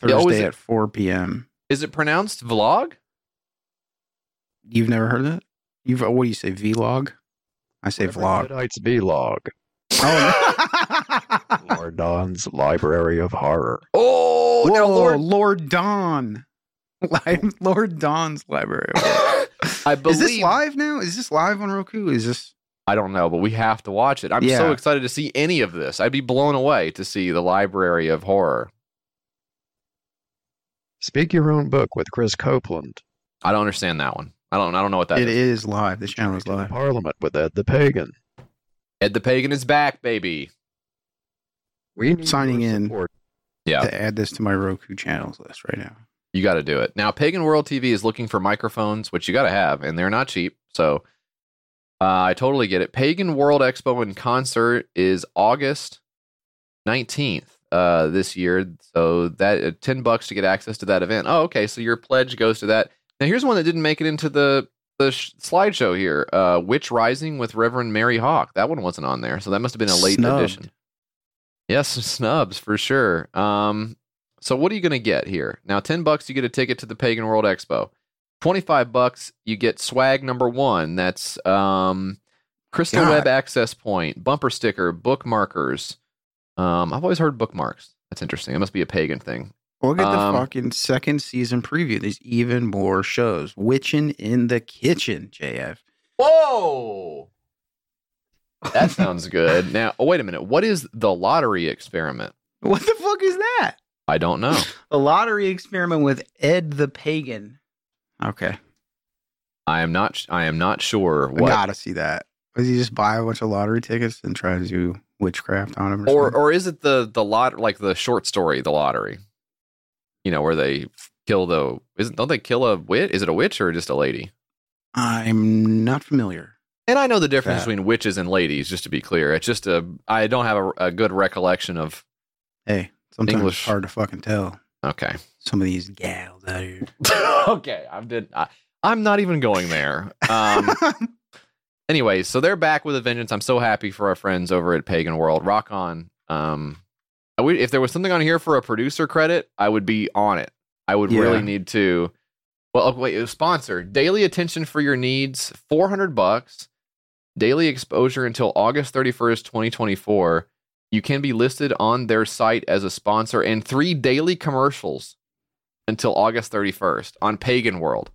Thursday at 4 p.m. Is it pronounced vlog? You've never heard of that? What do you say, vlog? I say Reverend vlog. Jedi's vlog. Oh, no. Lord Don's Library of Horror. Oh, whoa, no, Lord Don. Lord Don's Library of Horror. I believe. Is this live now? Is this live on Roku? Is this? I don't know, but we have to watch it. I'm so excited to see any of this. I'd be blown away to see the Library of Horror. Speak Your Own Book with Chris Copeland. I don't understand that one. I don't know what that is. It is live. This channel is live. Parliament with Ed the Pagan. Ed the Pagan is back, baby. We're signing in to add this to my Roku channels list right now. You got to do it. Now, Pagan World TV is looking for microphones, which you got to have, and they're not cheap. So I totally get it. Pagan World Expo and Concert is August 19th. This year, so that $10 to get access to that event. Oh, okay, so your pledge goes to that. Now here's one that didn't make it into the slideshow here. Witch Rising with Reverend Mary Hawk. That one wasn't on there, so that must have been a late edition. Yes, some snubs for sure. So what are you gonna get here? Now $10 you get a ticket to the Pagan World Expo. $25 you get swag number 1. That's Crystal Web Access Point, bumper sticker, bookmarkers. I've always heard bookmarks. That's interesting. It must be a pagan thing. Look at the fucking second season preview. There's even more shows. Witching in the Kitchen, JF. Whoa! That sounds good. Now, wait a minute. What is the lottery experiment? What the fuck is that? I don't know. A lottery experiment with Ed the Pagan. Okay. I am not sure. What. I gotta see that. Does he just buy a bunch of lottery tickets and try to do witchcraft on him, or is it the lot, like the short story, The Lottery? You know, where they kill the don't they kill a witch? Is it a witch or just a lady? I'm not familiar. And I know the difference between witches and ladies. Just to be clear, it's just I don't have a good recollection of. Hey, sometimes English. It's hard to fucking tell. Okay, some of these gals out here. Okay, I'm not even going there. Anyway, so they're back with a vengeance. I'm so happy for our friends over at Pagan World. Rock on. If there was something on here for a producer credit, I would be on it. I would really need to. Well, wait, it was sponsored. Daily attention for your needs, $400. Daily exposure until August 31st, 2024. You can be listed on their site as a sponsor and 3 daily commercials until August 31st on Pagan World.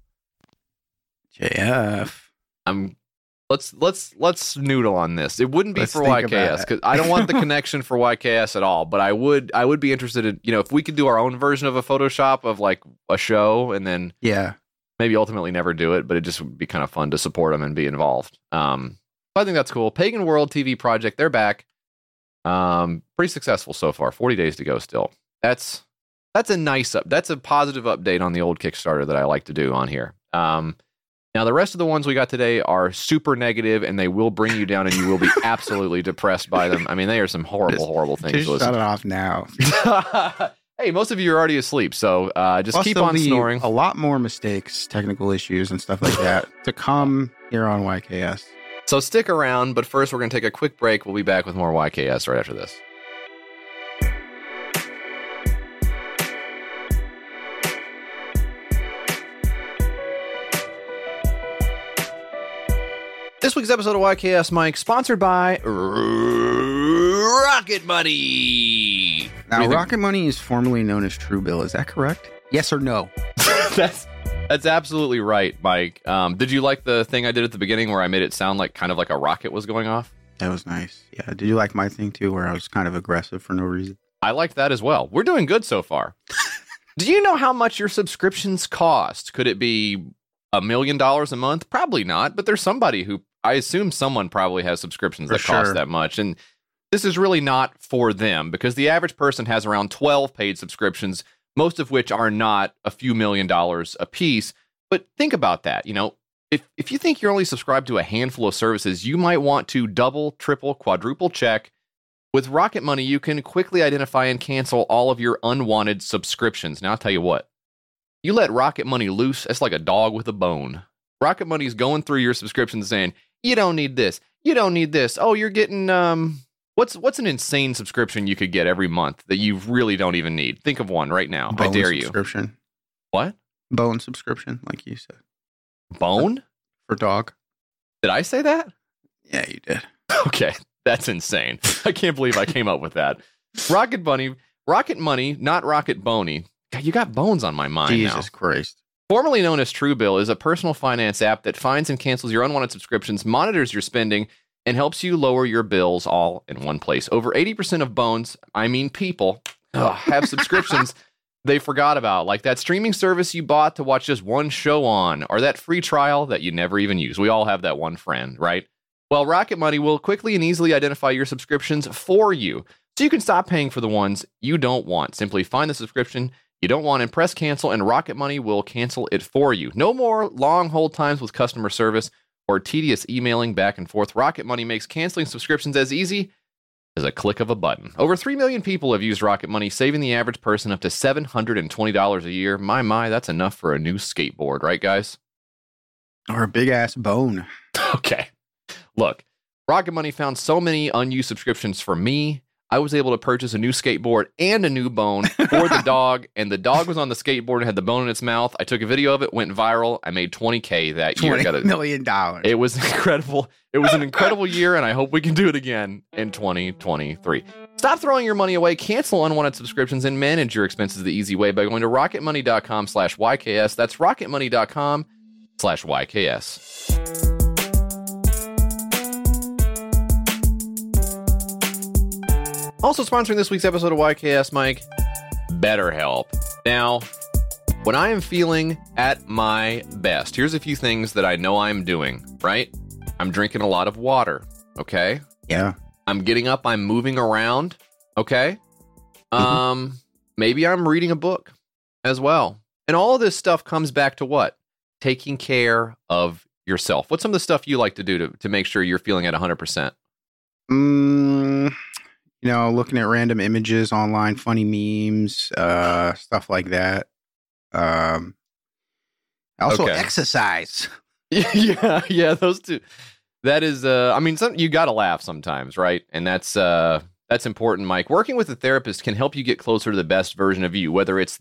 JF. Let's noodle on this. It wouldn't be for YKS because I don't want the connection for YKS at all. But I would be interested in, you know, if we could do our own version of a Photoshop of like a show and then maybe ultimately never do it. But it just would be kind of fun to support them and be involved. I think that's cool. Pagan World TV project. They're back. Pretty successful so far. 40 days to go still. That's a nice up. That's a positive update on the old Kickstarter that I like to do on here. Now, the rest of the ones we got today are super negative, and they will bring you down, and you will be absolutely depressed by them. I mean, they are some horrible things. Just shut it off now. Hey, most of you are already asleep, so just plus keep on snoring. A lot more mistakes, technical issues, and stuff like that to come here on YKS. So stick around, but first we're going to take a quick break. We'll be back with more YKS right after this. This week's episode of YKS Mike, sponsored by Rocket Money. Now, Rocket Money is formerly known as Truebill. Is that correct? Yes or no? That's absolutely right, Mike. Did you like the thing I did at the beginning where I made it sound like kind of like a rocket was going off? That was nice. Yeah. Did you like my thing too, where I was kind of aggressive for no reason? I liked that as well. We're doing good so far. Do you know how much your subscriptions cost? Could it be $1 million a month? Probably not. But there's somebody who. I assume someone probably has subscriptions that cost that much. And this is really not for them because the average person has around 12 paid subscriptions, most of which are not a few $1 million a piece. But think about that. You know, if you think you're only subscribed to a handful of services, you might want to double, triple, quadruple check. With Rocket Money, you can quickly identify and cancel all of your unwanted subscriptions. Now, I'll tell you what, you let Rocket Money loose. It's like a dog with a bone. Rocket Money's going through your subscriptions saying, you don't need this. You don't need this. Oh, you're getting What's an insane subscription you could get every month that you really don't even need? Think of one right now. Bone I dare subscription. You. Subscription. What? Bone subscription, like you said. Bone? For dog. Did I say that? Yeah, you did. Okay, that's insane. I can't believe I came up with that. Rocket Bunny, Rocket Money, not Rocket Boney. God, you got bones on my mind Jesus now. Jesus Christ. Formerly known as Truebill is a personal finance app that finds and cancels your unwanted subscriptions, monitors your spending, and helps you lower your bills all in one place. Over 80% of bones, I mean people, have subscriptions they forgot about, like that streaming service you bought to watch just one show on, or that free trial that you never even use. We all have that one friend, right? Well, Rocket Money will quickly and easily identify your subscriptions for you, so you can stop paying for the ones you don't want. Simply find the subscription you don't want and press cancel, and Rocket Money will cancel it for you. No more long hold times with customer service or tedious emailing back and forth. Rocket Money makes canceling subscriptions as easy as a click of a button. Over 3 million people have used Rocket Money, saving the average person up to $720 a year. My, that's enough for a new skateboard, right, guys? Or a big-ass bone. Okay. Look, Rocket Money found so many unused subscriptions for me, I was able to purchase a new skateboard and a new bone for the dog, and the dog was on the skateboard and had the bone in its mouth. I took a video of it, went viral. I made $20,000 that year. $20 million. It was incredible. It was an incredible year, and I hope we can do it again in 2023. Stop throwing your money away. Cancel unwanted subscriptions and manage your expenses the easy way by going to rocketmoney.com/YKS. That's rocketmoney.com/YKS. Also sponsoring this week's episode of YKS, Mike, BetterHelp. Now, when I am feeling at my best, here's a few things that I know I'm doing, right? I'm drinking a lot of water, okay? Yeah. I'm getting up, I'm moving around, okay? Maybe I'm reading a book as well. And all of this stuff comes back to what? Taking care of yourself. What's some of the stuff you like to do to make sure you're feeling at 100%? You know, looking at random images online, funny memes, stuff like that. Also exercise. Yeah, those two. That is, I mean, you got to laugh sometimes, right? And that's important, Mike. Working with a therapist can help you get closer to the best version of you, whether it's,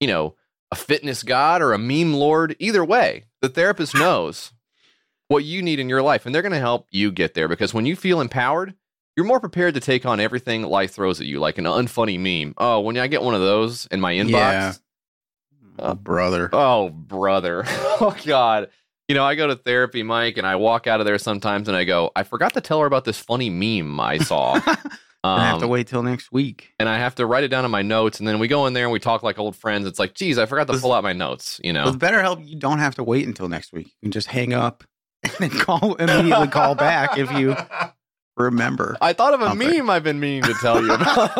you know, a fitness god or a meme lord. Either way, the therapist knows what you need in your life, and they're going to help you get there, because when you feel empowered, you're more prepared to take on everything life throws at you, like an unfunny meme. Oh, when I get one of those in my inbox. Yeah. Oh, brother. Oh, God. You know, I go to therapy, Mike, and I walk out of there sometimes and I go, I forgot to tell her about this funny meme I saw. I have to wait till next week. And I have to write it down in my notes. And then we go in there and we talk like old friends. It's like, geez, I forgot to pull out my notes, you know. With BetterHelp, you don't have to wait until next week. You can just hang up and then immediately call back if you... remember. I thought of a meme I've been meaning to tell you about.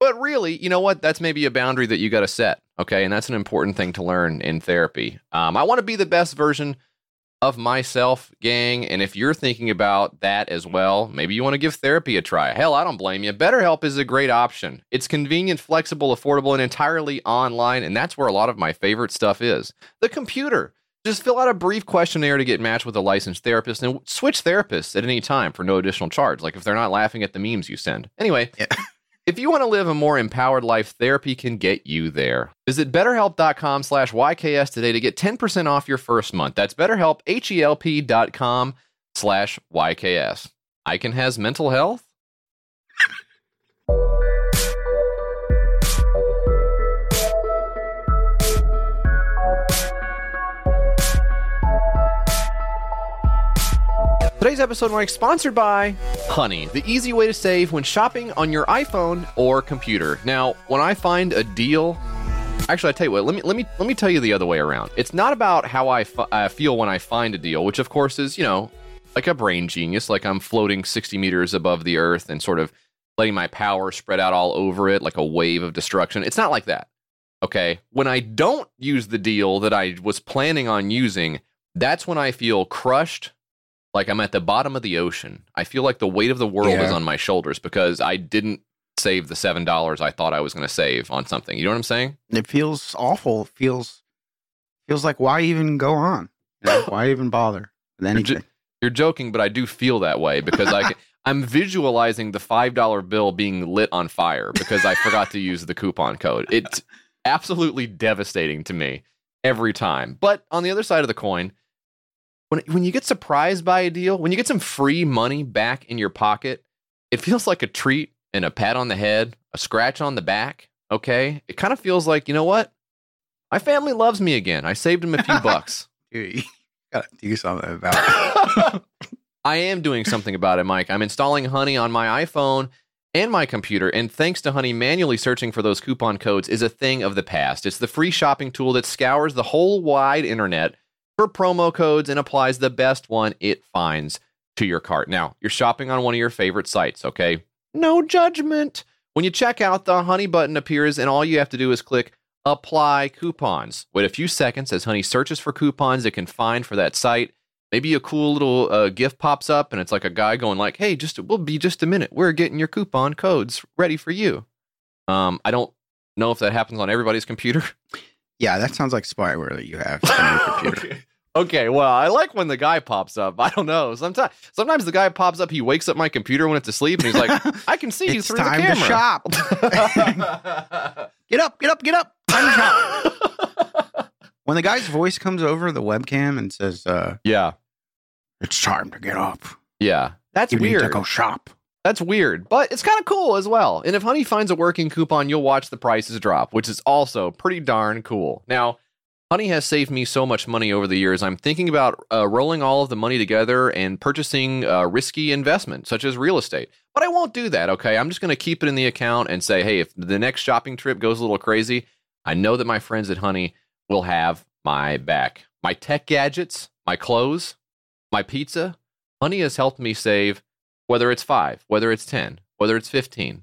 But really, you know what? That's maybe a boundary that you got to set. Okay. And that's an important thing to learn in therapy. I want to be the best version of myself, gang. And if you're thinking about that as well, maybe you want to give therapy a try. Hell, I don't blame you. BetterHelp is a great option. It's convenient, flexible, affordable, and entirely online. And that's where a lot of my favorite stuff is. The computer. Just fill out a brief questionnaire to get matched with a licensed therapist, and switch therapists at any time for no additional charge, like if they're not laughing at the memes you send. Anyway, If you want to live a more empowered life, therapy can get you there. Visit BetterHelp.com/YKS today to get 10% off your first month. That's BetterHelp, HELP.com/YKS. Iken has mental health? Today's episode, Mike, sponsored by Honey, the easy way to save when shopping on your iPhone or computer. Now, when I find a deal, actually, I tell you what, let me tell you the other way around. It's not about how I feel when I find a deal, which of course is, you know, like a brain genius, like I'm floating 60 meters above the earth and sort of letting my power spread out all over it like a wave of destruction. It's not like that, okay? When I don't use the deal that I was planning on using, that's when I feel crushed. Like I'm at the bottom of the ocean. I feel like the weight of the world is on my shoulders because I didn't save the $7 I thought I was going to save on something. You know what I'm saying? It feels awful. It feels like, why even go on? You know, why even bother with anything? You're just, You're joking, but I do feel that way because I'm visualizing the $5 bill being lit on fire because I forgot to use the coupon code. It's absolutely devastating to me every time. But on the other side of the coin, when you get surprised by a deal, when you get some free money back in your pocket, it feels like a treat and a pat on the head, a scratch on the back, okay? It kind of feels like, you know what? My family loves me again. I saved him a few bucks. Dude, you gotta do something about it. I am doing something about it, Mike. I'm installing Honey on my iPhone and my computer, and thanks to Honey, manually searching for those coupon codes is a thing of the past. It's the free shopping tool that scours the whole wide internet for promo codes and applies the best one it finds to your cart. Now, you're shopping on one of your favorite sites, okay? No judgment. When you check out, the Honey button appears, and all you have to do is click Apply Coupons. Wait a few seconds as Honey searches for coupons it can find for that site. Maybe a cool little GIF pops up, and it's like a guy going like, hey, we'll be just a minute. We're getting your coupon codes ready for you. I don't know if that happens on everybody's computer. Yeah, that sounds like spyware that you have on your computer. Okay, well, I like when the guy pops up. I don't know. Sometimes the guy pops up, he wakes up my computer when it's asleep, and he's like, I can see you through the camera. It's time to shop. Get up. Time to shop. When the guy's voice comes over the webcam and says, yeah, it's time to get up. Yeah, that's weird. You need to go shop. That's weird, but it's kind of cool as well. And if Honey finds a working coupon, you'll watch the prices drop, which is also pretty darn cool. Now, Honey has saved me so much money over the years. I'm thinking about rolling all of the money together and purchasing risky investment, such as real estate. But I won't do that, okay? I'm just going to keep it in the account and say, hey, if the next shopping trip goes a little crazy, I know that my friends at Honey will have my back. My tech gadgets, my clothes, my pizza. Honey has helped me save, whether it's 5, whether it's 10, whether it's 15,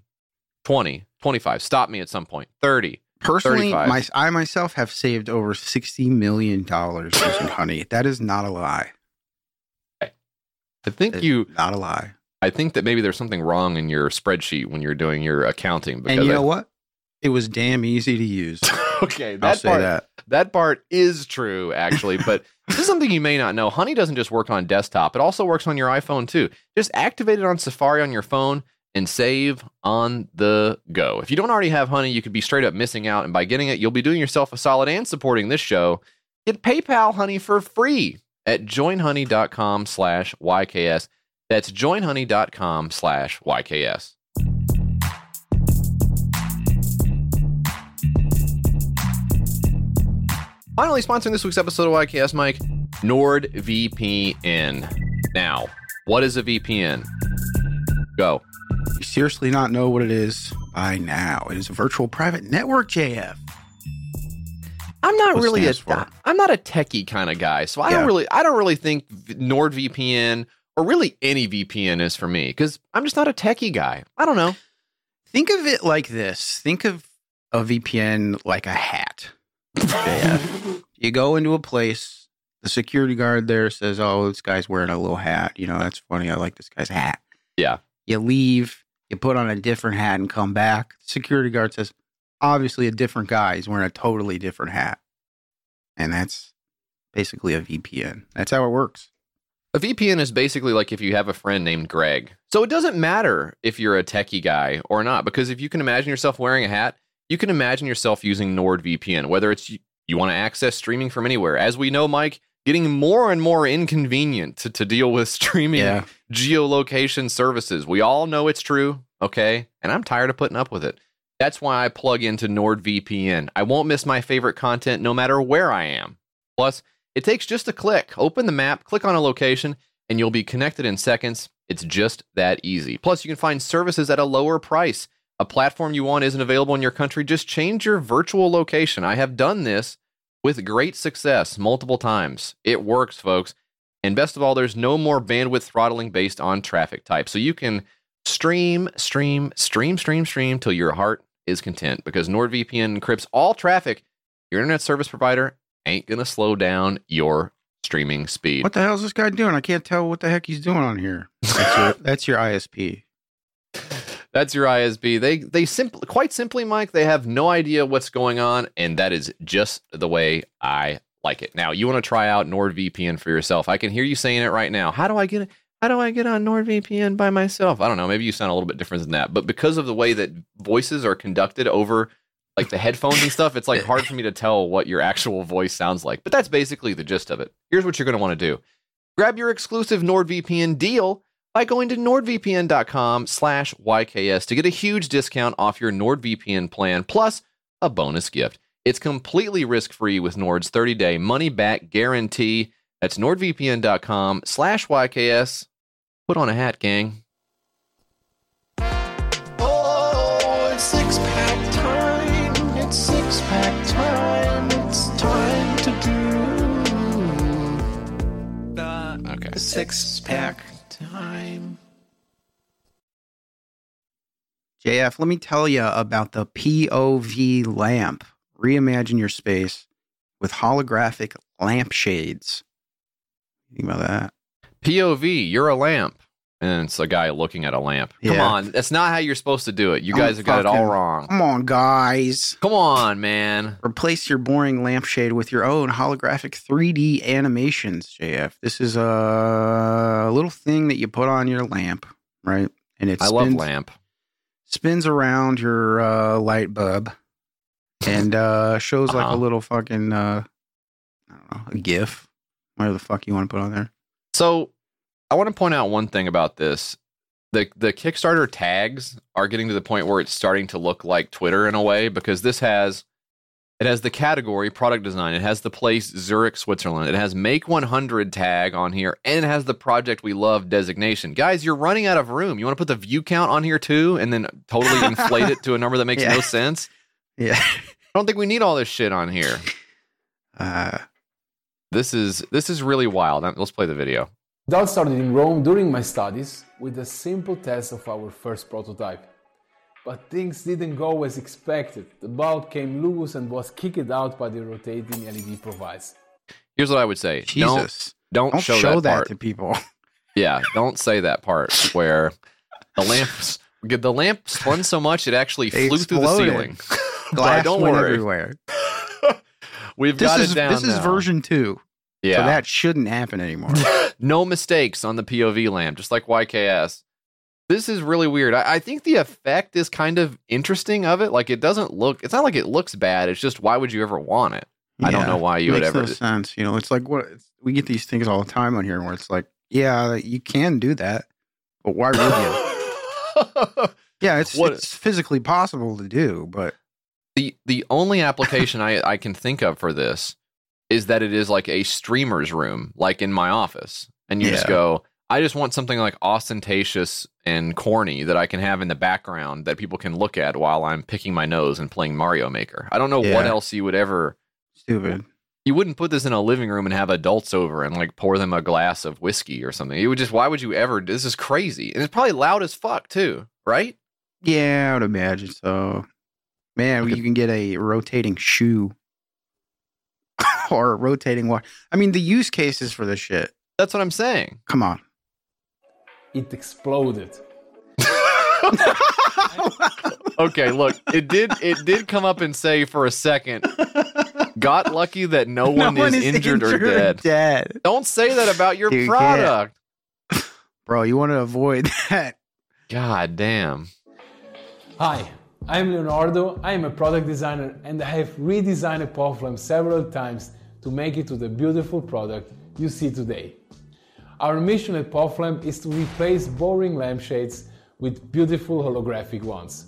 20, 25. Stop me at some point. 30. Personally, I myself have saved over $60 million using Honey. That is not a lie. Not a lie. I think that maybe there's something wrong in your spreadsheet when you're doing your accounting. Because know what? It was damn easy to use. Okay, that part is true, actually. But this is something you may not know. Honey doesn't just work on desktop. It also works on your iPhone, too. Just activate it on Safari on your phone and save on the go. If you don't already have Honey, you could be straight up missing out. And by getting it, you'll be doing yourself a solid and supporting this show. Get PayPal Honey for free at joinhoney.com/YKS. That's joinhoney.com/YKS. Finally, sponsoring this week's episode of YKS, Mike, NordVPN. Now, what is a VPN? Go. You seriously not know what it is by now. It is a virtual private network, JF. I'm not a techie kind of guy, so I don't really think NordVPN or really any VPN is for me because I'm just not a techie guy. I don't know. Think of it like this. Think of a VPN like a hat. JF. You go into a place, the security guard there says, oh, this guy's wearing a little hat. You know, that's funny. I like this guy's hat. Yeah. You leave, you put on a different hat and come back. Security guard says, obviously a different guy. He's wearing a totally different hat. And that's basically a VPN. That's how it works. A VPN is basically like if you have a friend named Greg. So it doesn't matter if you're a techie guy or not, because if you can imagine yourself wearing a hat, you can imagine yourself using NordVPN, whether it's you want to access streaming from anywhere. As we know, Mike, getting more and more inconvenient to deal with streaming geolocation services. We all know it's true, okay? And I'm tired of putting up with it. That's why I plug into NordVPN. I won't miss my favorite content no matter where I am. Plus, it takes just a click. Open the map, click on a location, and you'll be connected in seconds. It's just that easy. Plus, you can find services at a lower price. A platform you want isn't available in your country. Just change your virtual location. I have done this with great success multiple times. It works, folks. And best of all, there's no more bandwidth throttling based on traffic type. So you can stream till your heart is content because NordVPN encrypts all traffic. Your internet service provider ain't going to slow down your streaming speed. What the hell is this guy doing? I can't tell what the heck he's doing on here. That's your ISP. That's your ISP. They simply, Mike, they have no idea what's going on, and that is just the way I like it. Now, you want to try out NordVPN for yourself. I can hear you saying it right now. How do I get it? How do I get on NordVPN by myself? I don't know. Maybe you sound a little bit different than that. But because of the way that voices are conducted over like the headphones and stuff, it's like hard for me to tell what your actual voice sounds like. But that's basically the gist of it. Here's what you're going to want to do. Grab your exclusive NordVPN deal by going to nordvpn.com/YKS to get a huge discount off your NordVPN plan, plus a bonus gift. It's completely risk-free with Nord's 30-day money-back guarantee. That's nordvpn.com/YKS. Put on a hat, gang. Oh, it's six-pack time. It's six-pack time. It's time to do the okay. Six-pack time. JF, let me tell you about the POV lamp. Reimagine your space with holographic lampshades. Think about that. POV, you're a lamp. And it's a guy looking at a lamp. Yeah. Come on. That's not how you're supposed to do it. You guys have got it all wrong. Come on, guys. Come on, man. Replace your boring lampshade with your own holographic 3D animations, JF. This is a little thing that you put on your lamp, right? And it spins around your light bulb and shows like a little fucking, I don't know, a GIF. Whatever the fuck you want to put on there. So I want to point out one thing about this. The Kickstarter tags are getting to the point where it's starting to look like Twitter in a way, because this has, it has the category product design. It has the place Zurich, Switzerland. It has make 100 tag on here, and it has the project we love designation. Guys, you're running out of room. You want to put the view count on here too, and then totally inflate it to a number that makes no sense. Yeah. I don't think we need all this shit on here. This is really wild. Let's play the video. It all started in Rome during my studies with a simple test of our first prototype. But things didn't go as expected. The bulb came loose and was kicked out by the rotating LED provides. Here's what I would say. Jesus. Don't show that part to people. Yeah, don't say that part where the lamp spun so much it actually flew through the ceiling. Glass so went everywhere. We've got it down. This is version 2. Yeah. So that shouldn't happen anymore. No mistakes on the POV lamp, just like YKS. This is really weird. I think the effect is kind of interesting of it. Like, it's not like it looks bad. It's just, why would you ever want it? Yeah, I don't know why you would ever. It makes no sense. You know, it's like, we get these things all the time on here where it's like, yeah, you can do that, but why would you? Yeah, it's physically possible to do, but. The only application I can think of for this is that it is like a streamer's room, like in my office. And you just go, I just want something like ostentatious and corny that I can have in the background that people can look at while I'm picking my nose and playing Mario Maker. I don't know what else you would ever... Stupid. You wouldn't put this in a living room and have adults over and like pour them a glass of whiskey or something. It would just, why would you ever... This is crazy. And it's probably loud as fuck too, right? Yeah, I would imagine so. Man, you can get a rotating shoe or a rotating watch. I mean, the use cases for this shit. That's what I'm saying. Come on. It exploded. Okay, look, it did come up and say for a second, got lucky that no one is injured or dead. Don't say that about your product. Bro, you want to avoid that. God damn. Hi. I'm Leonardo, I'm a product designer, and I have redesigned a POV lamp several times to make it to the beautiful product you see today. Our mission at POV lamp is to replace boring lampshades with beautiful holographic ones.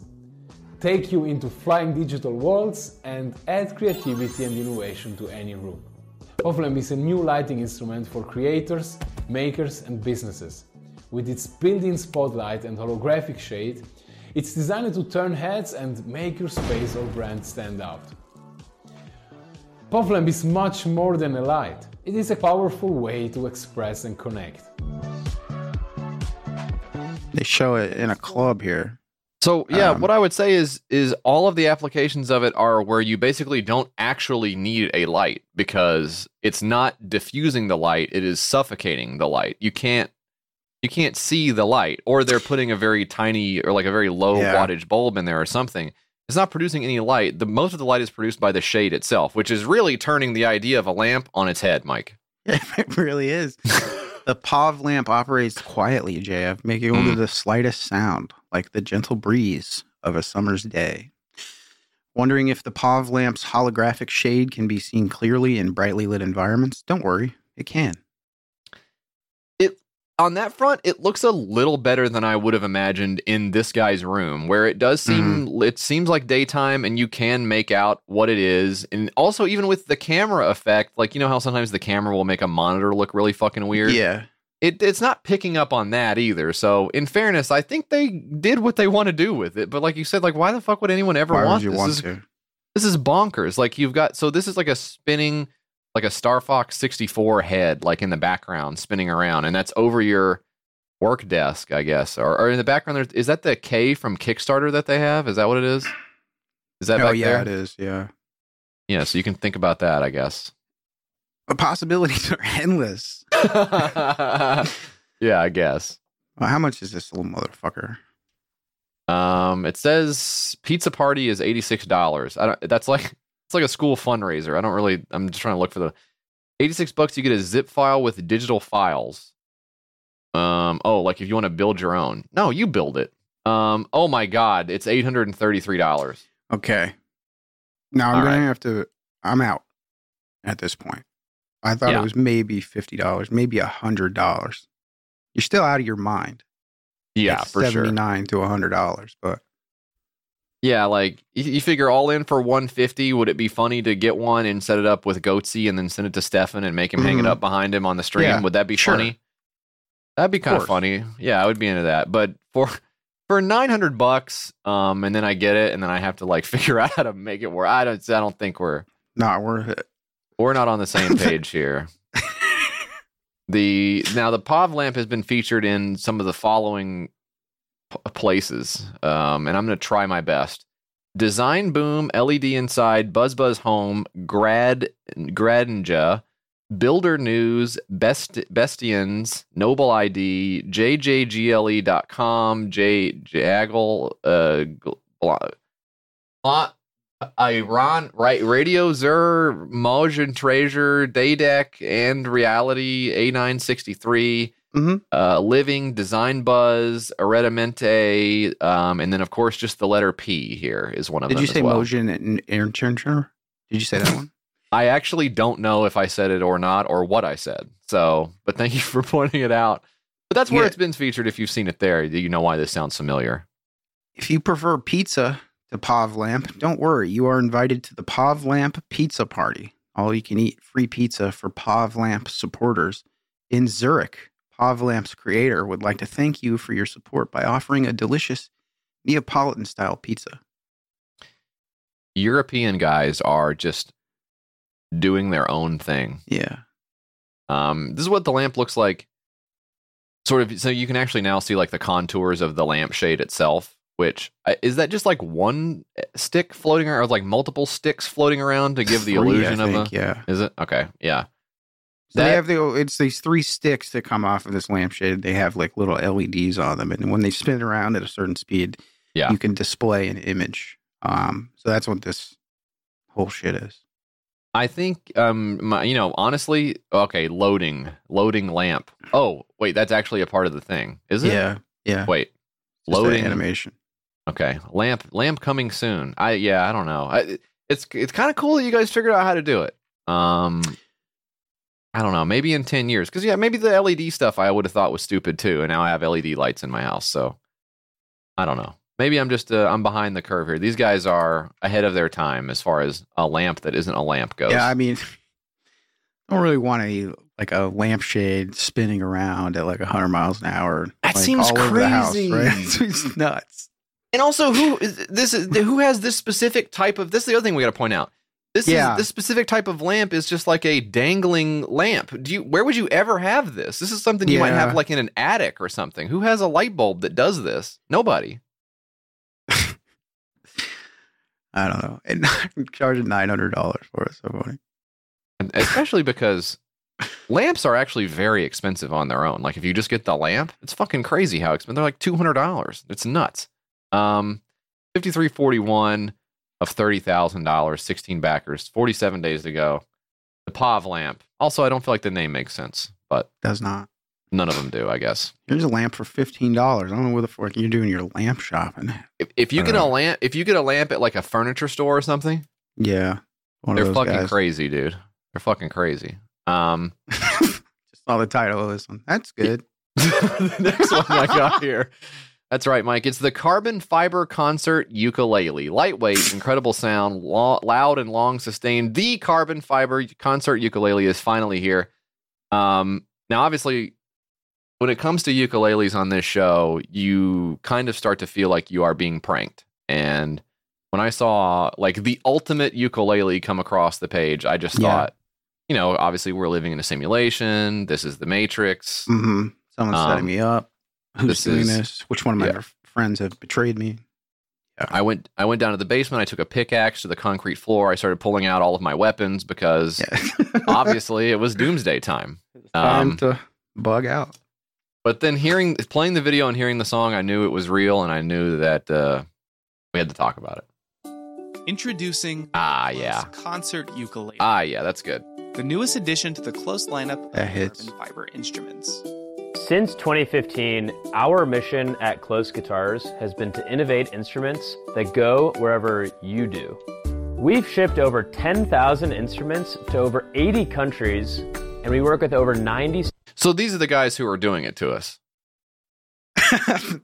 Take you into flying digital worlds and add creativity and innovation to any room. POV lamp is a new lighting instrument for creators, makers and businesses. With its built-in spotlight and holographic shade, it's designed to turn heads and make your space or brand stand out. POV lamp is much more than a light. It is a powerful way to express and connect. They show it in a club here. So yeah, what I would say is all of the applications of it are where you basically don't actually need a light because it's not diffusing the light, it is suffocating the light. You can't see the light, or they're putting a very tiny or like a very low wattage bulb in there or something. It's not producing any light. The most of the light is produced by the shade itself, which is really turning the idea of a lamp on its head, Mike. It really is. The POV lamp operates quietly, JF, making only the slightest sound, like the gentle breeze of a summer's day. Wondering if the POV lamp's holographic shade can be seen clearly in brightly lit environments? Don't worry, it can. On that front, it looks a little better than I would have imagined in this guy's room, where it does seem, it seems like daytime and you can make out what it is. And also even with the camera effect, like, you know how sometimes the camera will make a monitor look really fucking weird? Yeah. It's not picking up on that either. So in fairness, I think they did what they want to do with it. But like you said, like, why the fuck would anyone ever want this? This is bonkers. Like you've got, so this is like a spinning, like a Star Fox 64 head, like in the background spinning around, and that's over your work desk, I guess, or in the background. There's, is that the K from Kickstarter that they have? Is that what it is? Is that back there? Oh, yeah, it is, yeah. Yeah, so you can think about that, I guess. The possibilities are endless. Yeah, I guess. Well, how much is this little motherfucker? It says pizza party is $86. That's like... It's like a school fundraiser. I'm just trying to look for the $86. You get a zip file with digital files. Like if you want to build your own. No, you build it. Oh my God, it's $833. Okay. Now I'm going to have to, I'm out at this point. I thought it was maybe $50, maybe $100. You're still out of your mind. Yeah, it's for sure. $79 to $100, but. Yeah, like, you figure all in for $150, would it be funny to get one and set it up with Goatsy and then send it to Stefan and make him hang it up behind him on the stream? Yeah, would that be funny? That'd be kind of funny. Yeah, I would be into that. But for $900, and then I get it, and then I have to, like, figure out how to make it work. I don't think we're... Not worth it. We're not on the same page here. Now, the POV lamp has been featured in some of the following... places, and I'm going to try my best. Design Boom, LED Inside, Buzz Home, Gradinja, Builder News, Bestians, Noble ID, JJGLE.com, Jagle, Iran, right, Radio Zur, Moj and Treasure, Daydek, and Reality, A963, Living, Design Buzz, Arredamente, and then of course just the letter P here is one of them. Did you say Motion and Interture? Did you say that one? I actually don't know if I said it or not, or what I said. So, but thank you for pointing it out. But that's where it's been featured. If you've seen it there, you know why this sounds familiar. If you prefer pizza to POV lamp, don't worry. You are invited to the POV lamp pizza party. All you can eat free pizza for POV lamp supporters in Zurich. POV Lamp's creator would like to thank you for your support by offering a delicious Neapolitan-style pizza. European guys are just doing their own thing. Yeah. This is what the lamp looks like. Sort of, so you can actually now see like the contours of the lampshade itself, which is that just like one stick floating around, or like multiple sticks floating around to give the illusion of a... Yeah. Is it? Okay, yeah. So they have it's these three sticks that come off of this lampshade. They have like little LEDs on them, and when they spin around at a certain speed, you can display an image. So that's what this whole shit is. I think, loading lamp. Oh, wait, that's actually a part of the thing, is it? Yeah. Wait, loading animation. Okay, lamp coming soon. I don't know. It's kind of cool that you guys figured out how to do it. I don't know, maybe in 10 years. Because, maybe the LED stuff I would have thought was stupid, too. And now I have LED lights in my house. So, I don't know. Maybe I'm just I'm behind the curve here. These guys are ahead of their time as far as a lamp that isn't a lamp goes. Yeah, I mean, I don't really want to like a lampshade spinning around at like 100 miles an hour. That like, seems all crazy. Over the house, right? It's nuts. And also, who has this specific type of... This is the other thing we got to point out. This specific type of lamp is just like a dangling lamp. Where would you ever have this? This is something you might have like in an attic or something. Who has a light bulb that does this? Nobody. I don't know. And I'm charging $900 for it. So funny. And especially because lamps are actually very expensive on their own. Like if you just get the lamp, it's fucking crazy how expensive. They're like $200. It's nuts. 5341 of $30,000, 16 backers, 47 days to go. The Pav lamp. Also, I don't feel like the name makes sense, but does not. None of them do, I guess. Here's a lamp for $15. I don't know where the fuck you're doing your lamp shopping. If you get a lamp, if you get a lamp at like a furniture store or something, yeah, they're fucking guys. Crazy, dude. They're fucking crazy. Just saw the title of this one. That's good. The next one I got here. That's right, Mike. It's the Carbon Fiber Concert Ukulele. Lightweight, incredible sound, loud and long sustained. The Carbon Fiber Concert Ukulele is finally here. Now, obviously, when it comes to ukuleles on this show, you kind of start to feel like you are being pranked. And when I saw like the ultimate ukulele come across the page, I just thought, you know, obviously we're living in a simulation. This is the Matrix. Mm-hmm. Someone's setting me up. Who's doing this? Which one of my friends have betrayed me? Yeah. I went down to the basement. I took a pickaxe to the concrete floor. I started pulling out all of my weapons because obviously it was doomsday time. It was time to bug out. But then playing the video and hearing the song, I knew it was real, and I knew that we had to talk about it. Introducing Concert Ukulele. That's good. The newest addition to the Close lineup of carbon fiber instruments. Since 2015, our mission at Close Guitars has been to innovate instruments that go wherever you do. We've shipped over 10,000 instruments to over 80 countries, and we work with over 90... So these are the guys who are doing it to us.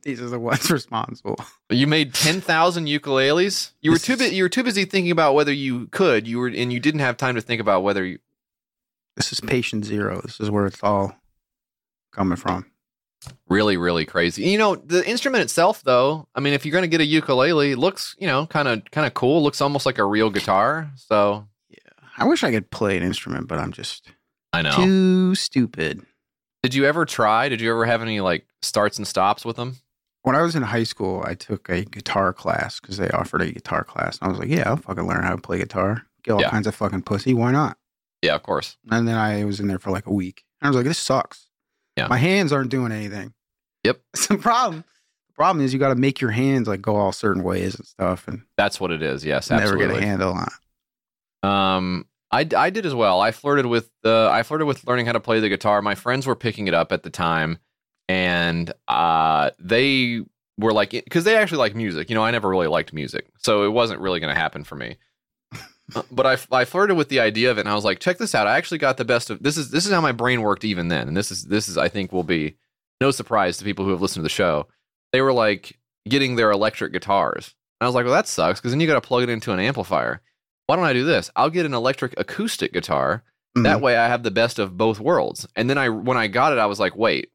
These are the ones responsible. You made 10,000 ukuleles? You were too busy thinking about whether you could, and you didn't have time to think about whether you... This is patient zero. This is where it's all... coming from. Really, really crazy. You know, the instrument itself, though, I mean, if you're going to get a ukulele, it looks, you know, kind of cool. Looks almost like a real guitar. So, yeah. I wish I could play an instrument, but I'm just too stupid. Did you ever try? Did you ever have any, like, starts and stops with them? When I was in high school, I took a guitar class because they offered a guitar class. And I was like, yeah, I'll fucking learn how to play guitar. Get all kinds of fucking pussy. Why not? Yeah, of course. And then I was in there for like a week. And I was like, this sucks. Yeah. My hands aren't doing anything. Yep. It's the problem. The problem is you got to make your hands like go all certain ways and stuff. And that's what it is. Yes, absolutely. Never get a handle on it. I did as well. I flirted with learning how to play the guitar. My friends were picking it up at the time, and they were like, because they actually like music. You know, I never really liked music, so it wasn't really going to happen for me. But I flirted with the idea of it, and I was like, check this out. I actually got the best of this is how my brain worked even then. And this is I think will be no surprise to people who have listened to the show. They were like getting their electric guitars. And I was like, well, that sucks, because then you got to plug it into an amplifier. Why don't I do this? I'll get an electric acoustic guitar. Mm-hmm. That way I have the best of both worlds. And then when I got it, I was like, wait,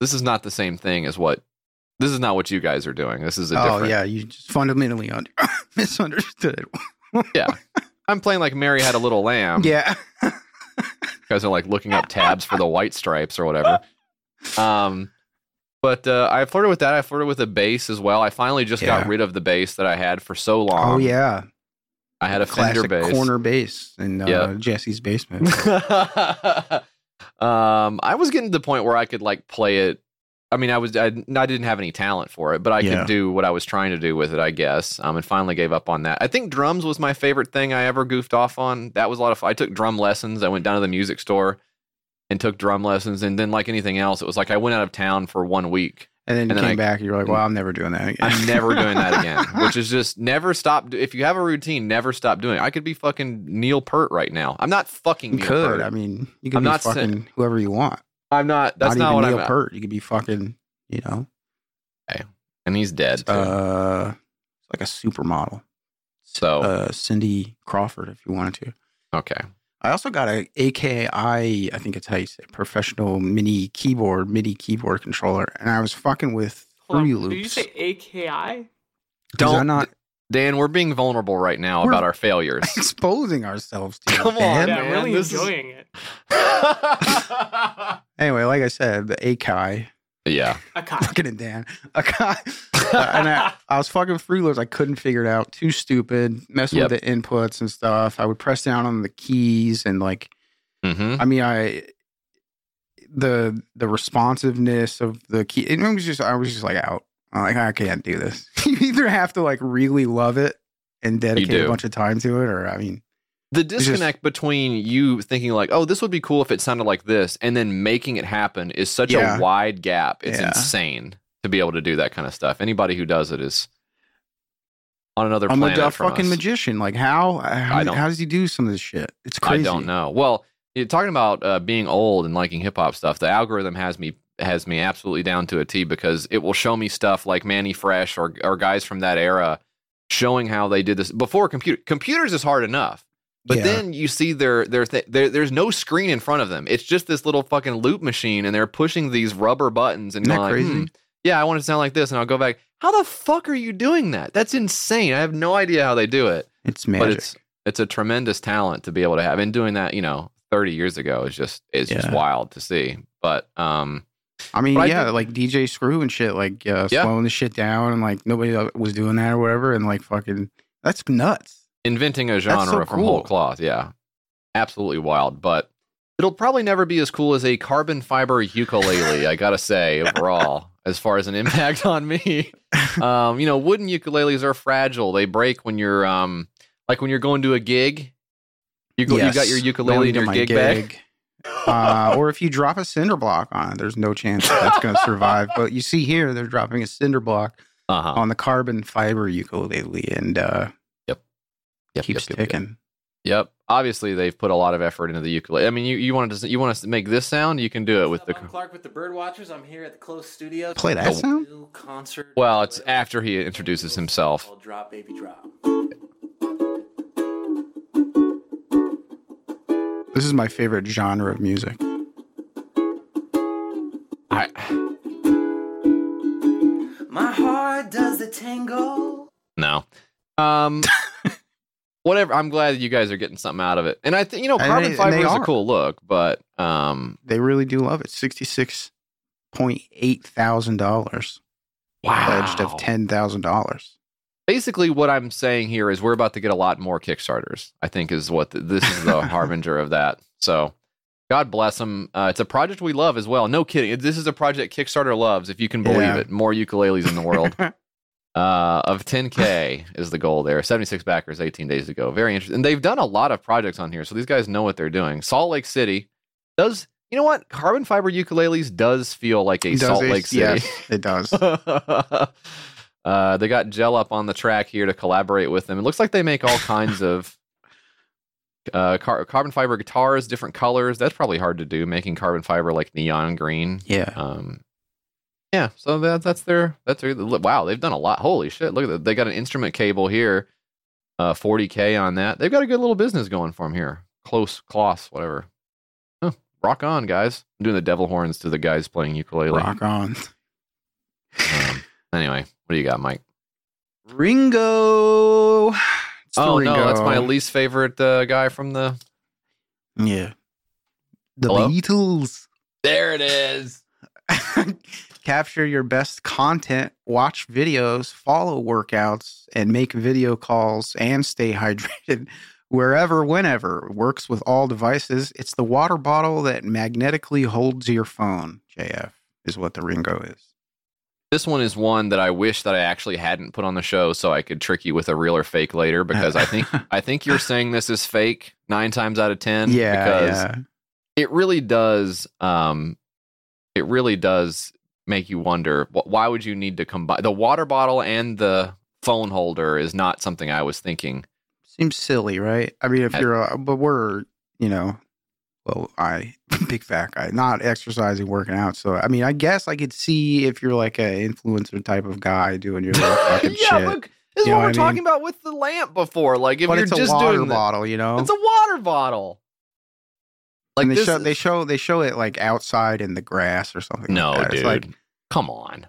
this is not the same thing as what this is not what you guys are doing. This is a different. Oh yeah, you just fundamentally misunderstood. Yeah. I'm playing like Mary Had a Little Lamb. Yeah. You guys are like looking up tabs for the white stripes or whatever. But I flirted with that. I flirted with a bass as well. I finally just got rid of the bass that I had for so long. Oh, yeah. I had a Fender bass. Corner bass in Jesse's basement. I was getting to the point where I could like play it. I mean, I didn't have any talent for it, but I could do what I was trying to do with it, I guess. And finally gave up on that. I think drums was my favorite thing I ever goofed off on. That was a lot of fun. I took drum lessons. I went down to the music store and took drum lessons. And then like anything else, it was like I went out of town for 1 week. And then you came back and you're like, well, I'm never doing that again. I'm never doing that again, which is just never stop. If you have a routine, never stop doing it. I could be fucking Neil Peart right now. I'm not fucking Neil Peart. I mean, you can be fucking whoever you want. I'm not. That's not what I'm hurt. You could be fucking, you know. Okay. And he's dead. Too. Like a supermodel. So Cindy Crawford, if you wanted to. Okay. I also got a AKAI. I think it's how you say professional MIDI keyboard controller, and I was fucking with three loops. Did you say AKAI? Don't. Dan, we're being vulnerable right now about our failures. Exposing ourselves to you. Come on, Dan, I'm really enjoying it. Anyway, like I said, the AKAI. Yeah. AKAI. Fucking it, Dan. AKAI. And I was fucking freeloads. I couldn't figure it out. Too stupid. Messing with the inputs and stuff. I would press down on the keys and like, I mean, the responsiveness of the key. It was just, I was just like out. I'm like, I can't do this. You either have to like really love it and dedicate a bunch of time to it, or I mean, the disconnect between you thinking like, oh, this would be cool if it sounded like this, and then making it happen is such a wide gap. It's insane to be able to do that kind of stuff. Anybody who does it is on another planet. I'm a fucking magician. Like how does he do some of this shit? It's crazy. I don't know. Well, you're talking about being old and liking hip hop stuff. The algorithm has me absolutely down to a T, because it will show me stuff like Manny Fresh or guys from that era showing how they did this before computers is hard enough. But then you see there's no screen in front of them. It's just this little fucking loop machine, and they're pushing these rubber buttons and going, crazy? Yeah, I want it to sound like this, and I'll go back. How the fuck are you doing that? That's insane. I have no idea how they do it. It's magic. But it's a tremendous talent to be able to have. And doing that, 30 years ago is just wild to see. But like DJ Screw and shit, like slowing the shit down, and like nobody was doing that or whatever, and like fucking, that's nuts. Inventing a genre from whole cloth, yeah. Absolutely wild, but it'll probably never be as cool as a carbon fiber ukulele, I gotta say, overall, as far as an impact on me. Wooden ukuleles are fragile. They break when you're, like when you're going to a gig. You got your ukulele in your gig bag. Or if you drop a cinder block on it, there's no chance that's gonna survive. But you see here, they're dropping a cinder block on the carbon fiber ukulele, and Keeps ticking. Yep. Obviously, they've put a lot of effort into the ukulele. I mean, you want us to make this sound? You can do it with the. I'm Clark with the Bird Watchers. I'm here at the Close studio. Play that sound. Concert. Well, it's after he introduces himself. I'll drop, baby, drop. This is my favorite genre of music. My heart does the tango. No. Whatever. I'm glad that you guys are getting something out of it. And I think, carbon fiber is a cool look, but... they really do love it. $66,800. Wow. Pledged of $10,000. Basically, what I'm saying here is we're about to get a lot more Kickstarters, I think, is what this is the harbinger of that. So, God bless them. It's a project we love as well. No kidding. This is a project Kickstarter loves, if you can believe it. More ukuleles in the world. Of 10K is the goal there. 76 backers 18 days ago. Very interesting. And they've done a lot of projects on here, so these guys know what they're doing. Salt Lake City does, you know what? Carbon fiber ukuleles does feel like a Salt Lake City. Yes, it does. They got Gel Up on the track here to collaborate with them. It looks like they make all kinds of carbon fiber guitars, different colors. That's probably hard to do, making carbon fiber like neon green. Yeah. Yeah, so that's their wow, they've done a lot. Holy shit, look at that. They got an instrument cable here, $40K on that. They've got a good little business going for them here. Close, whatever. Huh, rock on, guys. I'm doing the devil horns to the guys playing ukulele. Rock on. Anyway, what do you got, Mike? Ringo. Ringo. No, that's my least favorite guy from the... Yeah. The Hello? Beatles. There it is. Capture your best content, watch videos, follow workouts, and make video calls, and stay hydrated wherever, whenever. Works with all devices. It's the water bottle that magnetically holds your phone, JF, is what the Ringo is. This one is one that I wish that I actually hadn't put on the show so I could trick you with a real or fake later, because I think you're saying this is fake 9 times out of 10. Yeah, because it really does... It really does make you wonder, why would you need to combine the water bottle and the phone holder? Is not something I was thinking. Seems silly, right? I mean, big fat guy, not exercising, working out. So, I mean, I guess I could see if you're like an influencer type of guy doing your little fucking shit. Look, this is what we're talking about with the lamp before. Like, if you're just doing a water bottle, it's a water bottle. Like, and they show it like outside in the grass or something. No, like that. Dude, it's like, come on.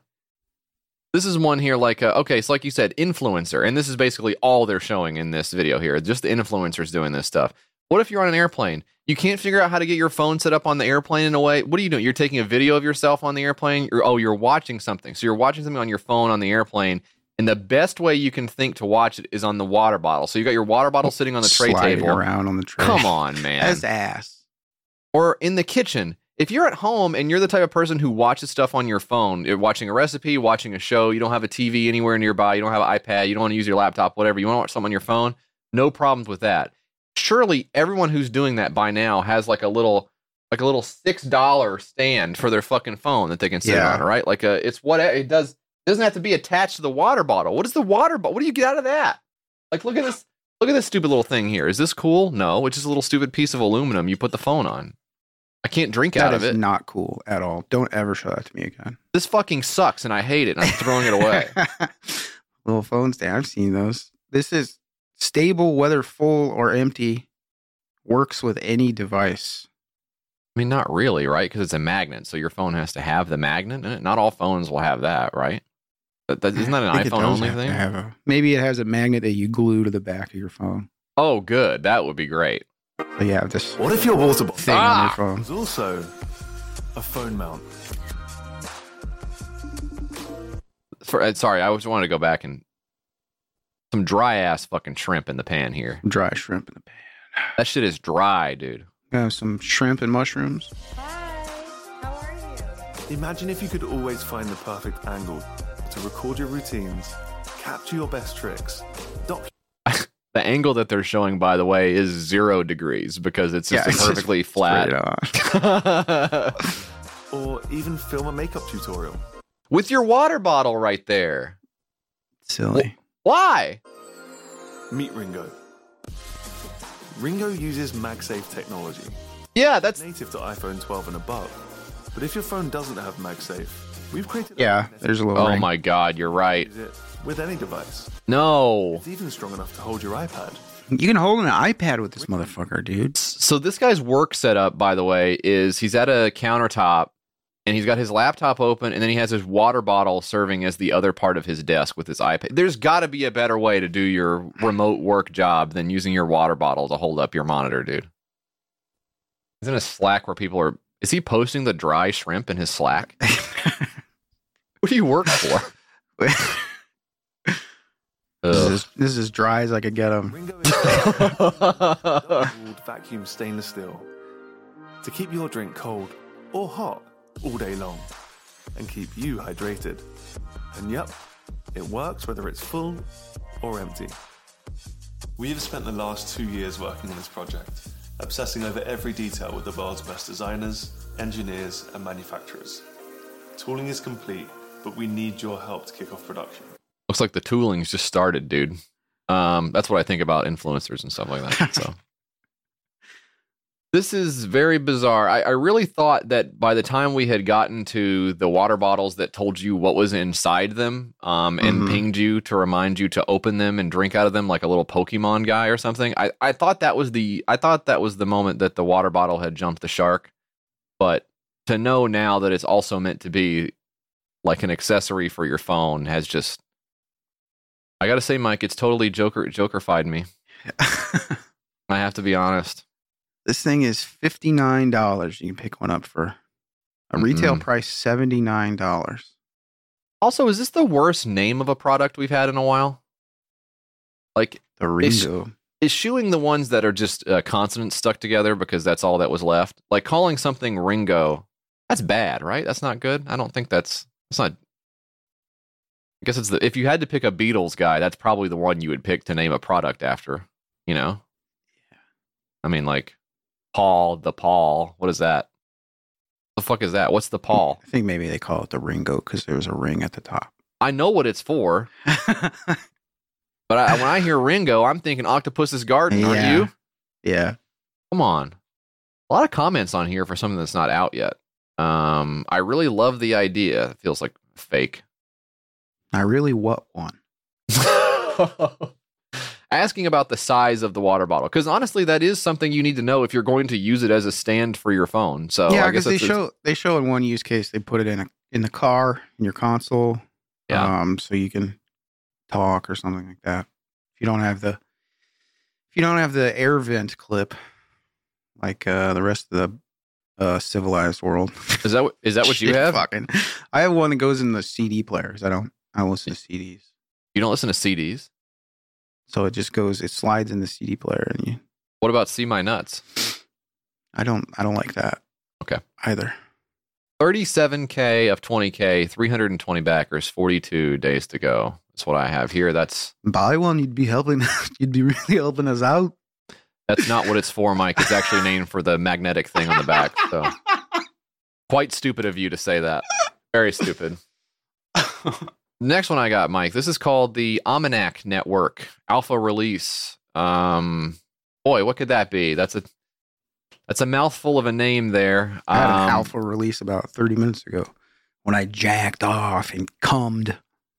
This is one here like, okay, so like you said, influencer. And this is basically all they're showing in this video here. Just the influencers doing this stuff. What if you're on an airplane? You can't figure out how to get your phone set up on the airplane in a way. What are you doing? You're taking a video of yourself on the airplane. You're watching something. So you're watching something on your phone on the airplane. And the best way you can think to watch it is on the water bottle. So you got your water bottle sitting on the tray table. Sliding around on the tray. Come on, man. That's ass. Or in the kitchen, if you're at home and you're the type of person who watches stuff on your phone, you're watching a recipe, watching a show, you don't have a TV anywhere nearby, you don't have an iPad, you don't want to use your laptop, whatever, you want to watch something on your phone, no problems with that. Surely everyone who's doing that by now has like a little $6 stand for their fucking phone that they can sit on, right? Like it doesn't have to be attached to the water bottle. What is the water bottle? What do you get out of that? Like, look at this stupid little thing here. Is this cool? No, it's just a little stupid piece of aluminum you put the phone on. I can't drink out of it. That is not cool at all. Don't ever show that to me again. This fucking sucks and I hate it and I'm throwing it away. Little phone stand. I've seen those. This is stable, whether full or empty, works with any device. I mean, not really, right? Because it's a magnet, so your phone has to have the magnet in it. Not all phones will have that, right? Isn't that an iPhone-only thing? Maybe it has a magnet that you glue to the back of your phone. Oh, good. That would be great. So yeah, this. What if your water bottle thing on your phone? There's also a phone mount. Sorry, I just wanted to go back and some dry-ass fucking shrimp in the pan here. Dry shrimp in the pan. That shit is dry, dude. Have some shrimp and mushrooms. Hi, how are you? Imagine if you could always find the perfect angle to record your routines, capture your best tricks. The angle that they're showing, by the way, is 0 degrees because it's just perfectly flat. Or even film a makeup tutorial. With your water bottle right there. Silly. Why? Meet Ringo. Ringo uses MagSafe technology. Yeah, that's native to iPhone 12 and above. But if your phone doesn't have MagSafe, we've created. Yeah, there's a little. Oh my God, you're right. Use it with any device. No, it's even strong enough to hold your iPad. You can hold an iPad with this motherfucker, dude. So this guy's work setup, by the way, is he's at a countertop and he's got his laptop open, and then he has his water bottle serving as the other part of his desk with his iPad. There's got to be a better way to do your remote work job than using your water bottle to hold up your monitor, dude. He's in a Slack where people are... Is he posting the dry shrimp in his Slack? What do you work for? This is as dry as I could get them. Vacuum stainless steel to keep your drink cold or hot all day long and keep you hydrated. And yep, it works whether it's full or empty. We have spent the last 2 years working on this project, obsessing over every detail with the world's best designers, engineers, and manufacturers. Tooling is complete, but we need your help to kick off production. Looks like the tooling's just started, dude. That's what I think about influencers and stuff like that. So this is very bizarre. I really thought that by the time we had gotten to the water bottles that told you what was inside them and pinged you to remind you to open them and drink out of them like a little Pokemon guy or something, I thought that was the moment that the water bottle had jumped the shark. But to know now that it's also meant to be like an accessory for your phone has just... I got to say, Mike, it's totally Joker-fied me. I have to be honest. This thing is $59. You can pick one up for a retail price, $79. Also, is this the worst name of a product we've had in a while? Like, the Ringo. Eschewing the ones that are just consonants stuck together because that's all that was left. Like, calling something Ringo, that's bad, right? That's not good. I don't think that's not... I guess it's the... If you had to pick a Beatles guy, that's probably the one you would pick to name a product after, you know? Yeah. I mean, like... Paul. What is that? The fuck is that? What's the Paul? I think maybe they call it the Ringo because there was a ring at the top. I know what it's for. But when I hear Ringo, I'm thinking Octopus's Garden, aren't you? Yeah. Come on. A lot of comments on here for something that's not out yet. I really love the idea. It feels like fake. I really want one. Asking about the size of the water bottle, because honestly, that is something you need to know if you're going to use it as a stand for your phone. So yeah, because they show in one use case they put it in the car in your console, so you can talk or something like that. If you don't have the air vent clip, like the rest of the civilized world, is that what you have? I have one that goes in the CD players. I listen to CDs. You don't listen to CDs. So it just goes, it slides in the CD player. What about See My Nuts? I don't like that. Okay. Either. 37K of 20K, 320 backers, 42 days to go. That's what I have here. That's buy one. You'd be helping. You'd be really helping us out. That's not what it's for, Mike. It's actually named for the magnetic thing on the back. So quite stupid of you to say that. Very stupid. Next one I got, Mike. This is called the Ominak Network Alpha Release. Boy, what could that be? That's a mouthful of a name there. I had an alpha release about 30 minutes ago when I jacked off and cummed.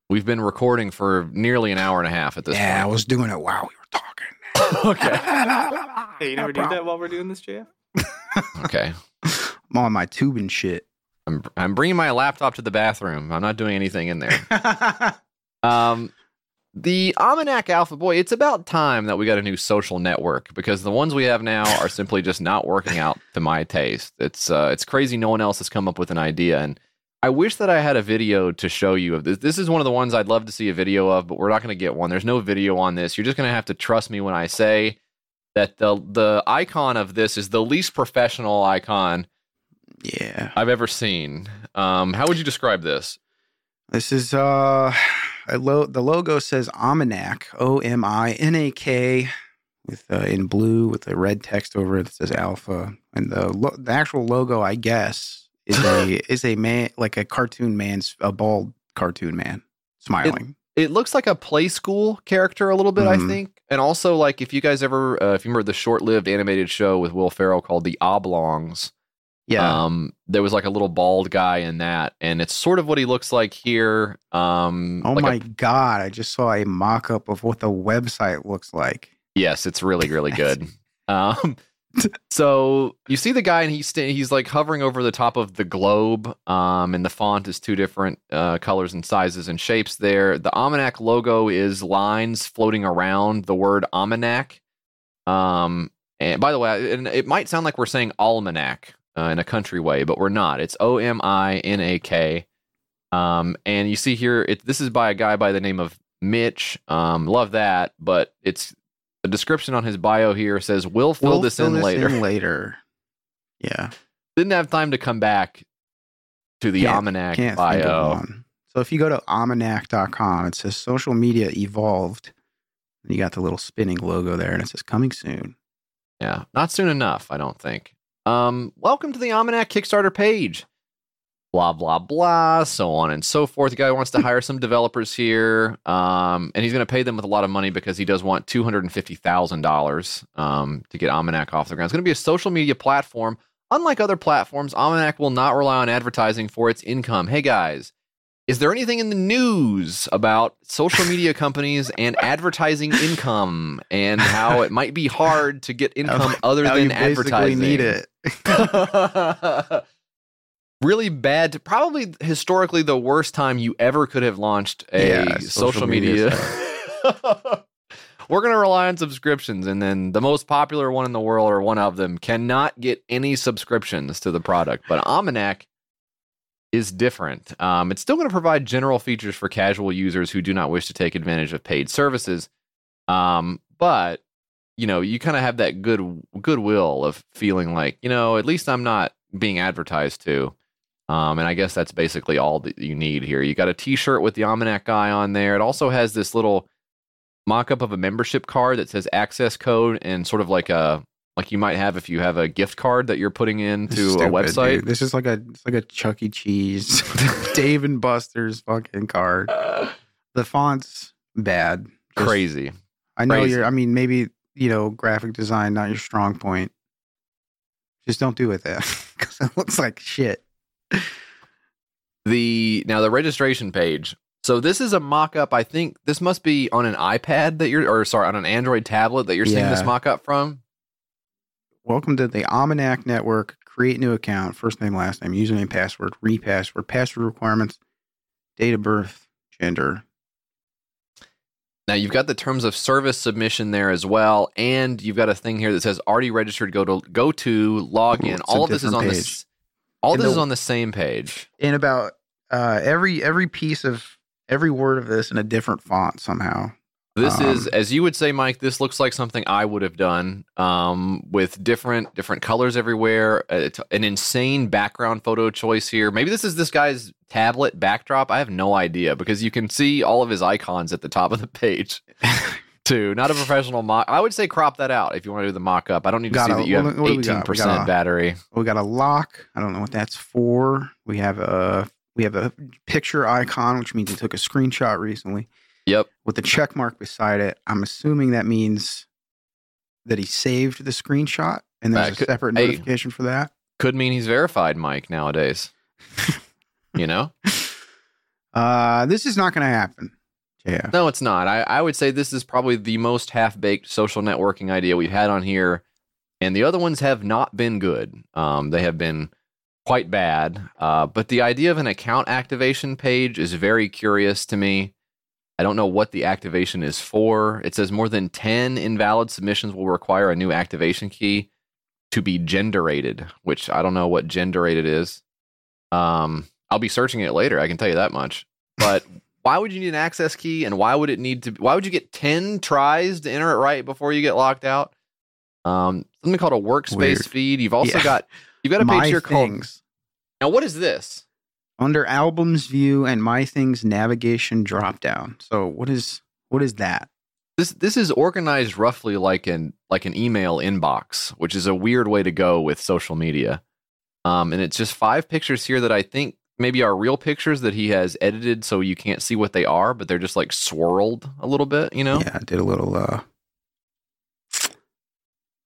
We've been recording for nearly an hour and a half at this point. Yeah, I was doing it while we were talking. Okay. Hey, you never do that while we're doing this, JF? Okay. I'm on my tube and shit. I'm bringing my laptop to the bathroom. I'm not doing anything in there. The Ominak Alpha, boy, it's about time that we got a new social network because the ones we have now are simply just not working out to my taste. It's crazy no one else has come up with an idea, and I wish that I had a video to show you of this. This is one of the ones I'd love to see a video of, but we're not going to get one. There's no video on this. You're just going to have to trust me when I say that the icon of this is the least professional icon I've ever seen. How would you describe this? This is... the logo says Ominak, O-M-I-N-A-K, with in blue with a red text over it that says Alpha. And the actual logo, I guess, is a man, like a cartoon man, a bald cartoon man smiling. It looks like a play school character a little bit, I think. And also, like, if you guys ever, if you remember the short-lived animated show with Will Ferrell called The Oblongs. Yeah. There was like a little bald guy in that, and it's sort of what he looks like here. Oh my God. I just saw a mock-up of what the website looks like. Yes, it's really, really good. So you see the guy, and he's like hovering over the top of the globe. And the font is two different colors and sizes and shapes there. The Ominak logo is lines floating around the word Ominak. And by the way, and it might sound like we're saying almanac. In a country way, but we're not. It's O-M-I-N-A-K. And you see here, this is by a guy by the name of Mitch. Love that. But it's the description on his bio here says, we'll fill this in later. Yeah. Didn't have time to come back to the Ominak bio. So if you go to Ominak.com, it says social media evolved. And you got the little spinning logo there, and it says coming soon. Yeah. Not soon enough, I don't think. Welcome to the Ominak Kickstarter page. Blah, blah, blah, so on and so forth. The guy wants to hire some developers here, and he's going to pay them with a lot of money because he does want $250,000 to get Ominak off the ground. It's going to be a social media platform. Unlike other platforms, Ominak will not rely on advertising for its income. Hey, guys, is there anything in the news about social media companies and advertising income and how it might be hard to get income other than advertising? Need it. Really bad. Probably historically the worst time you ever could have launched a social media. We're going to rely on subscriptions, and then the most popular one in the world, or one of them, cannot get any subscriptions to the product. But Ominak is different. It's still going to provide general features for casual users who do not wish to take advantage of paid services. But you know, you kind of have that goodwill of feeling like, you know, at least I'm not being advertised to. And I guess that's basically all that you need here. You got a T-shirt with the Ominak guy on there. It also has this little mock-up of a membership card that says access code and sort of like a you might have if you have a gift card that you're putting into a website. Dude. This is like a Chuck E. Cheese, Dave and Buster's fucking card. The font's bad. Just, crazy. I know I mean, maybe, you know, graphic design, not your strong point. Just don't do it that because it looks like shit. Now the registration page. So this is a mock-up. I think this must be on an iPad on an Android tablet that you're seeing this mock-up from. Welcome to the Ominak Network. Create new account. First name, last name, username, password, repassword, password requirements, date of birth, gender. Now you've got the terms of service submission there as well, and you've got a thing here that says already registered. Go to login. All of this is on this. All this is on the same page. And about every word of this in a different font somehow. This is, as you would say, Mike, this looks like something I would have done with different colors everywhere. An insane background photo choice here. Maybe this is this guy's tablet backdrop. I have no idea, because you can see all of his icons at the top of the page. Too. Not a professional mock. I would say crop that out if you want to do the mock-up. I don't need to see that you have 18% battery. We got a lock. I don't know what that's for. We have a picture icon, which means it took a screenshot recently. Yep. With a check mark beside it. I'm assuming that means that he saved the screenshot, and there's a separate notification for that. Could mean he's verified, Mike, nowadays. You know? This is not going to happen. Yeah. No, it's not. I would say this is probably the most half-baked social networking idea we've had on here. And the other ones have not been good. They have been quite bad. But the idea of an account activation page is very curious to me. I don't know what the activation is for. It says more than 10 invalid submissions will require a new activation key to be generated, which I don't know what generated is. I'll be searching it later. I can tell you that much. But... Why would you need an access key, and why would it need to? Why would you get 10 tries to enter it right before you get locked out? Something called a workspace Weird. Feed. You've also got a page here called. Now, what is this? Under albums view and my things navigation dropdown. So what is that? This is organized roughly like an email inbox, which is a weird way to go with social media. And it's just 5 pictures here that I think. Maybe are real pictures that he has edited so you can't see what they are, but they're just like swirled a little bit, you know? Yeah, I did a little,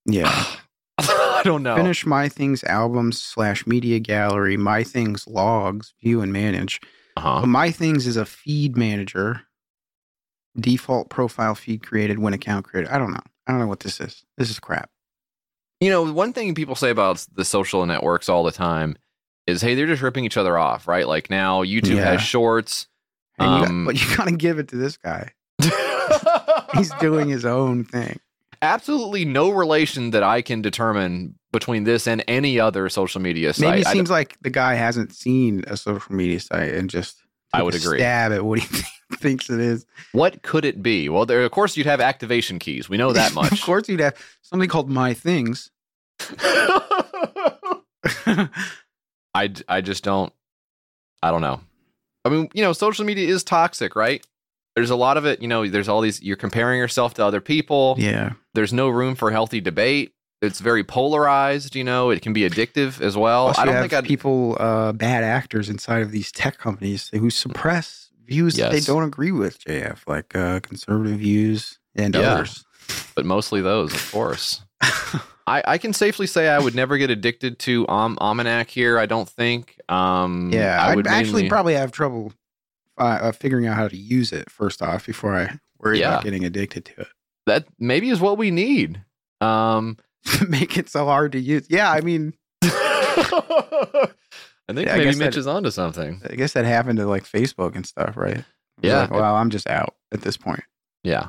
yeah. I don't know. Finish my things, albums / media gallery, my things, logs, view and manage. So my things is a feed manager. Default profile feed created when account created. I don't know. I don't know what this is. This is crap. You know, one thing people say about the social networks all the time is, hey, they're just ripping each other off, right? Like now YouTube has shorts. And you got to give it to this guy. He's doing his own thing. Absolutely no relation that I can determine between this and any other social media site. Maybe it seems like the guy hasn't seen a social media site and just stab at what he thinks it is. What could it be? Well, there, of course, you'd have activation keys. We know that much. Of course, you'd have something called My Things. I just don't, I don't know. I mean, you know, social media is toxic, right? There's a lot of it, you know, there's all these, you're comparing yourself to other people. Yeah. There's no room for healthy debate. It's very polarized, you know, it can be addictive as well. Also, I don't think people, bad actors inside of these tech companies who suppress views that they don't agree with, JF, like conservative views and others. But mostly those, of course. I can safely say I would never get addicted to Ominak here, I don't think. I'd actually probably have trouble figuring out how to use it, first off, before I worry about getting addicted to it. That maybe is what we need. Make it so hard to use. Yeah, I mean... I think maybe Mitch is onto something. I guess that happened to like Facebook and stuff, right? Yeah. Like, wow, I'm just out at this point. Yeah.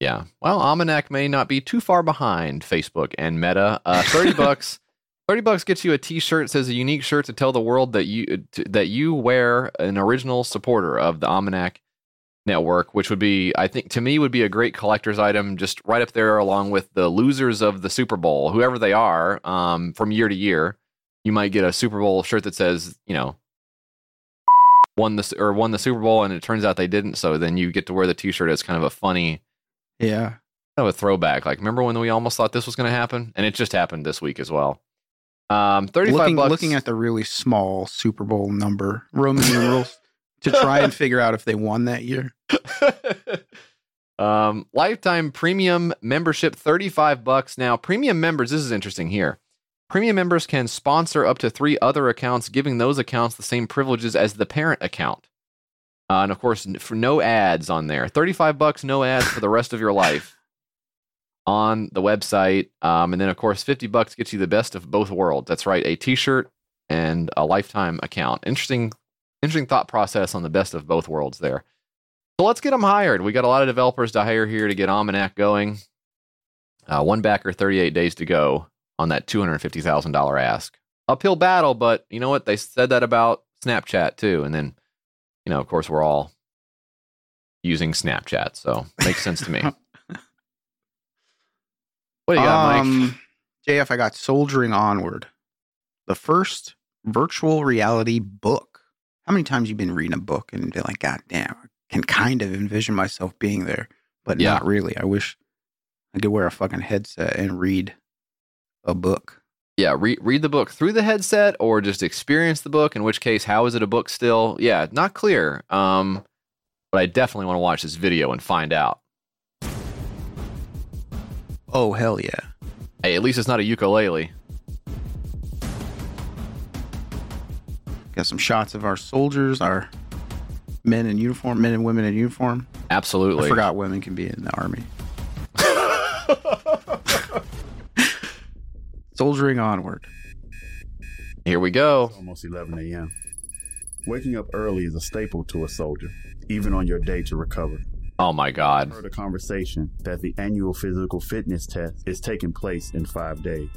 Yeah. Well, Ominak may not be too far behind Facebook and Meta. $30 $30 gets you a t-shirt. It says a unique shirt to tell the world that you wear an original supporter of the Ominak network, which would be, I think, to me, would be a great collector's item, just right up there along with the losers of the Super Bowl, whoever they are, from year to year. You might get a Super Bowl shirt that says, you know, won the Super Bowl, and it turns out they didn't. So then you get to wear the t-shirt as kind of a funny... Yeah. Kind of a throwback. Like, remember when we almost thought this was going to happen? And it just happened this week as well. $35 Looking at the really small Super Bowl number, Roman numerals, to try and figure out if they won that year. Lifetime premium membership, $35. Now, premium members, this is interesting here. Premium members can sponsor up to 3 other accounts, giving those accounts the same privileges as the parent account. And of course, for no ads on there. $35, no ads for the rest of your life on the website. And then, of course, $50 gets you the best of both worlds. That's right, a t-shirt and a lifetime account. Interesting thought process on the best of both worlds there. So let's get them hired. We got a lot of developers to hire here to get Ominak going. One backer, 38 days to go on that $250,000 ask. Uphill battle, but you know what? They said that about Snapchat too, and then. You know, of course, we're all using Snapchat, so makes sense to me. What do you got, Mike? JF, I got Soldiering Onward, the first virtual reality book. How many times you been reading a book and been like, God damn, I can kind of envision myself being there, but not really. I wish I could wear a fucking headset and read a book. Yeah, read the book through the headset or just experience the book, in which case, how is it a book still? Yeah, not clear. But I definitely want to watch this video and find out. Oh, hell yeah. Hey, at least it's not a ukulele. Got some shots of our soldiers, our men in uniform, men and women in uniform. Absolutely. I forgot women can be in the army. Soldiering Onward. Here we go. It's almost 11 a.m. Waking up early is a staple to a soldier, even on your day to recover. Oh my God. I heard a conversation that the annual physical fitness test is taking place in 5 days.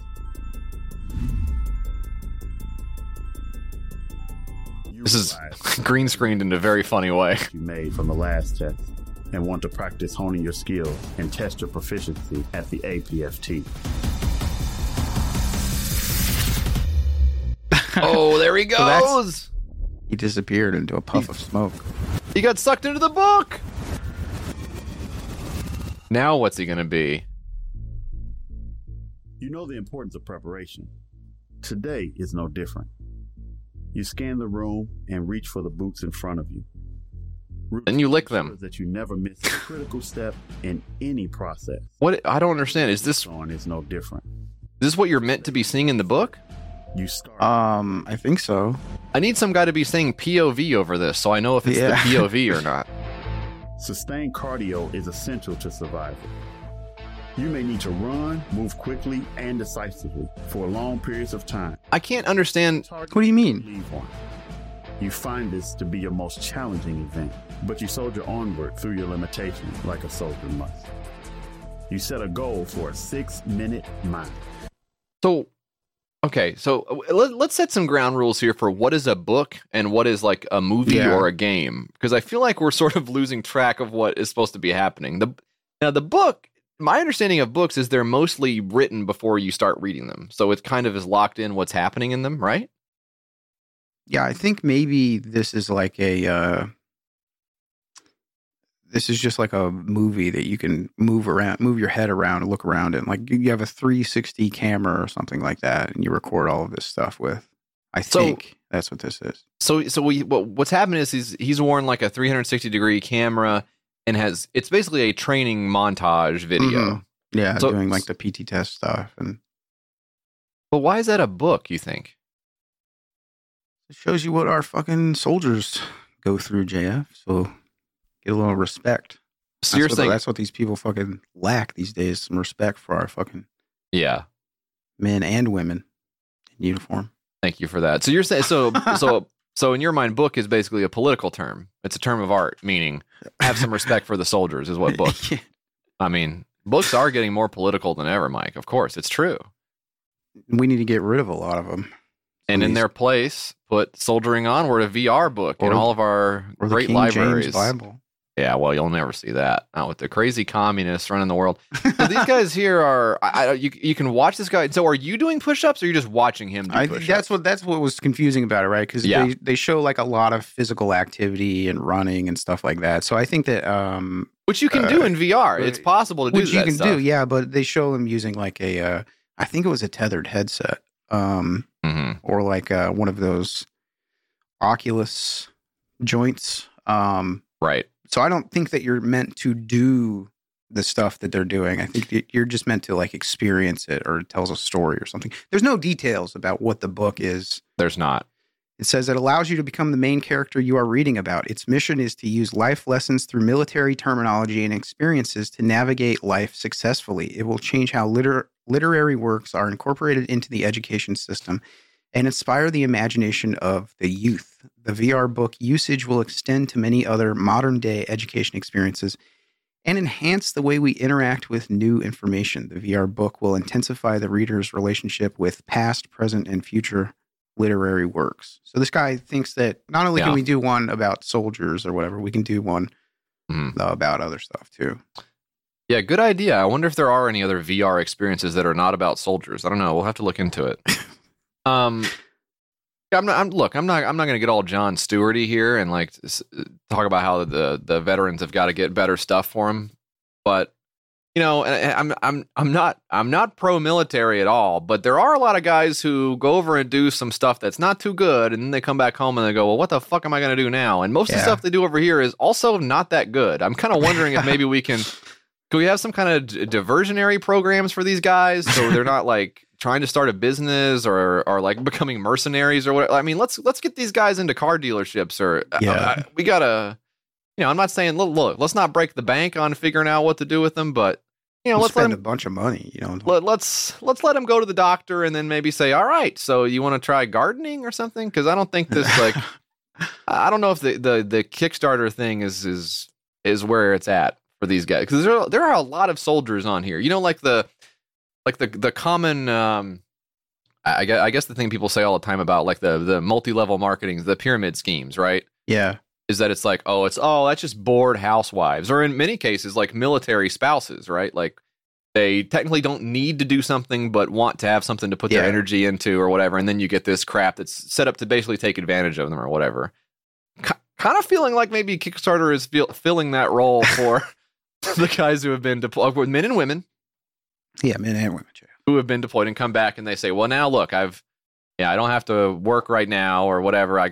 This is green screened in a very funny way. You made from the last test and want to practice honing your skills and test your proficiency at the APFT. Oh, there he goes. So he disappeared into a puff of smoke. He got sucked into the book. Now what's he going to be? You know the importance of preparation. Today is no different. You scan the room and reach for the boots in front of you. Then you lick them. That you never miss a critical step in any process. What? I don't understand. Is this on is no different? Is this what you're meant to be seeing in the book? You start. I think so. I need some guy to be saying POV over this, so I know if it's the POV or not. Sustained cardio is essential to survival. You may need to run, move quickly and decisively for long periods of time. I can't understand. What do you mean? You find this to be your most challenging event, but you soldier onward through your limitations like a soldier must. You set a goal for a 6-minute mile. So, okay, so let's set some ground rules here for what is a book and what is like a movie or a game, because I feel like we're sort of losing track of what is supposed to be happening. Now the book. My understanding of books is they're mostly written before you start reading them. So it kind of is locked in what's happening in them, right? Yeah, I think maybe this is like a, this is just like a movie that you can move around, move your head around and look around in. Like you have a 360 camera or something like that, and you record all of this stuff with, I think that's what this is. What's happened is he's worn like a 360 degree camera, and it's basically a training montage video. Mm-hmm. Yeah, so, doing like the PT test stuff. But why is that a book, you think? It shows you what our fucking soldiers go through, JF. So get a little respect. Seriously, that's what these people fucking lack these days, some respect for our fucking men and women in uniform. Thank you for that. So you're saying So in your mind, book is basically a political term. It's a term of art, meaning have some respect for the soldiers is what book. Yeah. I mean, books are getting more political than ever, Mike. Of course, it's true. We need to get rid of a lot of them. And in their place, put Soldiering Onward, a VR book, in all of our great libraries. James Bible. Yeah, well, you'll never see that. Not with the crazy communists running the world. So these guys here are. You can watch this guy. So are you doing push-ups, or are you just watching him do push-ups? That's what was confusing about it, right? Because they show like a lot of physical activity and running and stuff like that. So I think that which you can do in VR. It's possible to do that stuff. Which you can do, yeah. But they show him using like a I think it was a tethered headset, or like one of those Oculus joints, right. So I don't think that you're meant to do the stuff that they're doing. I think you're just meant to like experience it, or it tells a story or something. There's no details about what the book is. There's not. It says it allows you to become the main character you are reading about. Its mission is to use life lessons through military terminology and experiences to navigate life successfully. It will change how literary works are incorporated into the education system and inspire the imagination of the youth. The VR book usage will extend to many other modern-day education experiences and enhance the way we interact with new information. The VR book will intensify the reader's relationship with past, present, and future literary works. So this guy thinks that not only can we do one about soldiers or whatever, we can do one about other stuff too. Yeah, good idea. I wonder if there are any other VR experiences that are not about soldiers. I don't know. We'll have to look into it. I'm not going to get all Jon Stewarty here and like talk about how the veterans have got to get better stuff for them. But you know, I'm not pro-military at all. But there are a lot of guys who go over and do some stuff that's not too good, and then they come back home and they go, "Well, what the fuck am I going to do now?" And most of the stuff they do over here is also not that good. I'm kind of wondering if maybe we can. Could we have some kind of diversionary programs for these guys so they're not like trying to start a business or like becoming mercenaries or whatever? I mean, let's get these guys into car dealerships or we got to, you know, I'm not saying, look, let's not break the bank on figuring out what to do with them, but, you know, let's spend a bunch of money. You know, let's let them go to the doctor and then maybe say, all right, so you want to try gardening or something? Because I don't think this like I don't know if the Kickstarter thing is where it's at for these guys, because there are a lot of soldiers on here, you know, like the common I guess the thing people say all the time about like the multi-level marketing, the pyramid schemes, right? Yeah, is that it's like, oh that's just bored housewives, or in many cases like military spouses, right? Like they technically don't need to do something but want to have something to put their energy into or whatever, and then you get this crap that's set up to basically take advantage of them or whatever. Kind of feeling like maybe Kickstarter is filling that role for the guys who have been deployed, men and women. Yeah, men and women, too. Who have been deployed and come back and they say, well, now look, I don't have to work right now or whatever. I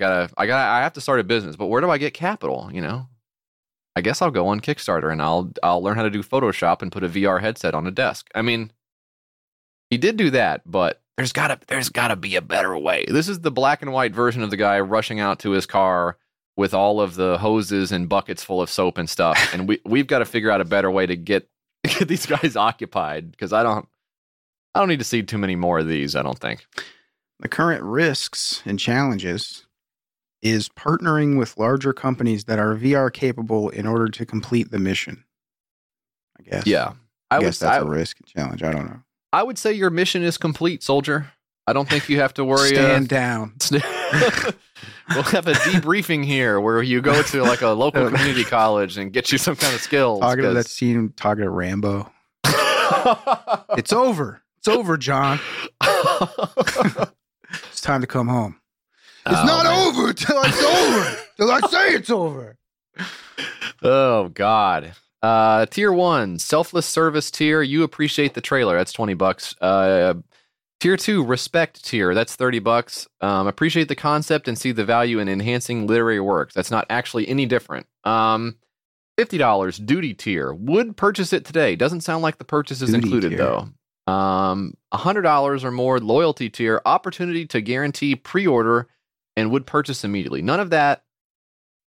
have to start a business, but where do I get capital? You know, I guess I'll go on Kickstarter and I'll learn how to do Photoshop and put a VR headset on a desk. I mean, he did do that, but there's gotta be a better way. This is the black and white version of the guy rushing out to his car with all of the hoses and buckets full of soap and stuff. And we've got to figure out a better way to get these guys occupied, because I don't need to see too many more of these, I don't think. The current risks and challenges is partnering with larger companies that are VR capable in order to complete the mission, I guess. Yeah. I guess that's a risk and challenge. I don't know. I would say your mission is complete, soldier. I don't think you have to worry. Stand down. We'll have a debriefing here where you go to like a local community college and get you some kind of skills. Talking to that scene, talking to Rambo. It's over. It's over, John. It's time to come home. It's not over till it's over. Till I say it's over. Oh, God. Tier 1, selfless service tier. You appreciate the trailer. That's $20. Tier 2, respect tier. That's $30. Appreciate the concept and see the value in enhancing literary works. That's not actually any different. $50, duty tier. Would purchase it today. Doesn't sound like the purchase is included, though. $100 or more, loyalty tier. Opportunity to guarantee pre-order and would purchase immediately. None of that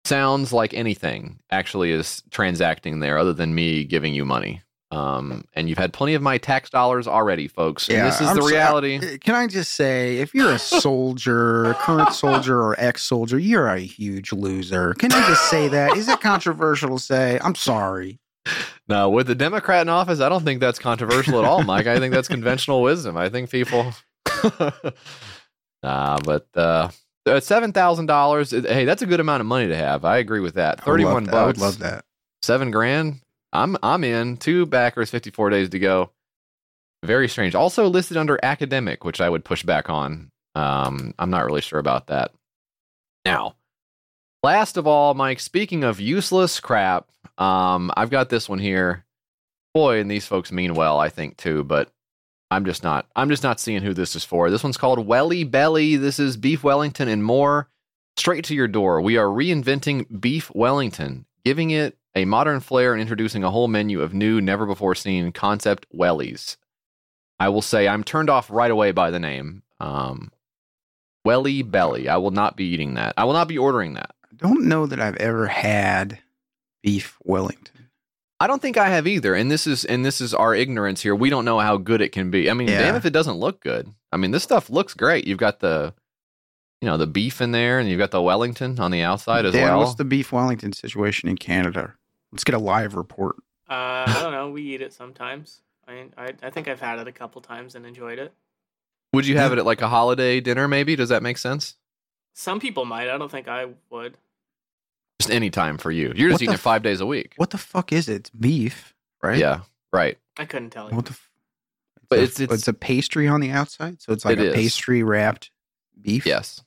sounds like anything actually is transacting there other than me giving you money. And you've had plenty of my tax dollars already, folks. Yeah, and this is the reality. Can I just say, if you're a soldier, a current soldier or ex-soldier, you're a huge loser. Can I just say that? Is it controversial to say? I'm sorry. No, with the Democrat in office, I don't think that's controversial at all, Mike. I think that's conventional wisdom. I think people... but $7,000, hey, that's a good amount of money to have. I agree with that. $31. I would love that. $7,000. I'm in. 2 backers, 54 days to go. Very strange. Also listed under academic, which I would push back on. I'm not really sure about that. Now, last of all, Mike, speaking of useless crap, I've got this one here. Boy, and these folks mean well, I think, too, but I'm just not seeing who this is for. This one's called Welly Belly. This is Beef Wellington and more. Straight to your door. We are reinventing Beef Wellington, giving it a modern flair and introducing a whole menu of new, never-before-seen concept wellies. I will say I'm turned off right away by the name. Welly Belly. I will not be eating that. I will not be ordering that. I don't know that I've ever had beef Wellington. I don't think I have either. And this is our ignorance here. We don't know how good it can be. I mean, damn if it doesn't look good. I mean, this stuff looks great. You've got the beef in there, and you've got the Wellington on the outside as well. What's the beef Wellington situation in Canada? Let's get a live report. I don't know. We eat it sometimes. I think I've had it a couple times and enjoyed it. Would you have it at like a holiday dinner maybe? Does that make sense? Some people might. I don't think I would. Just any time for you. You're just eating it 5 days a week. What the fuck is it? It's beef, right? Yeah, right. I couldn't tell you. What the it's a pastry on the outside, so it's like a pastry wrapped beef. Yes.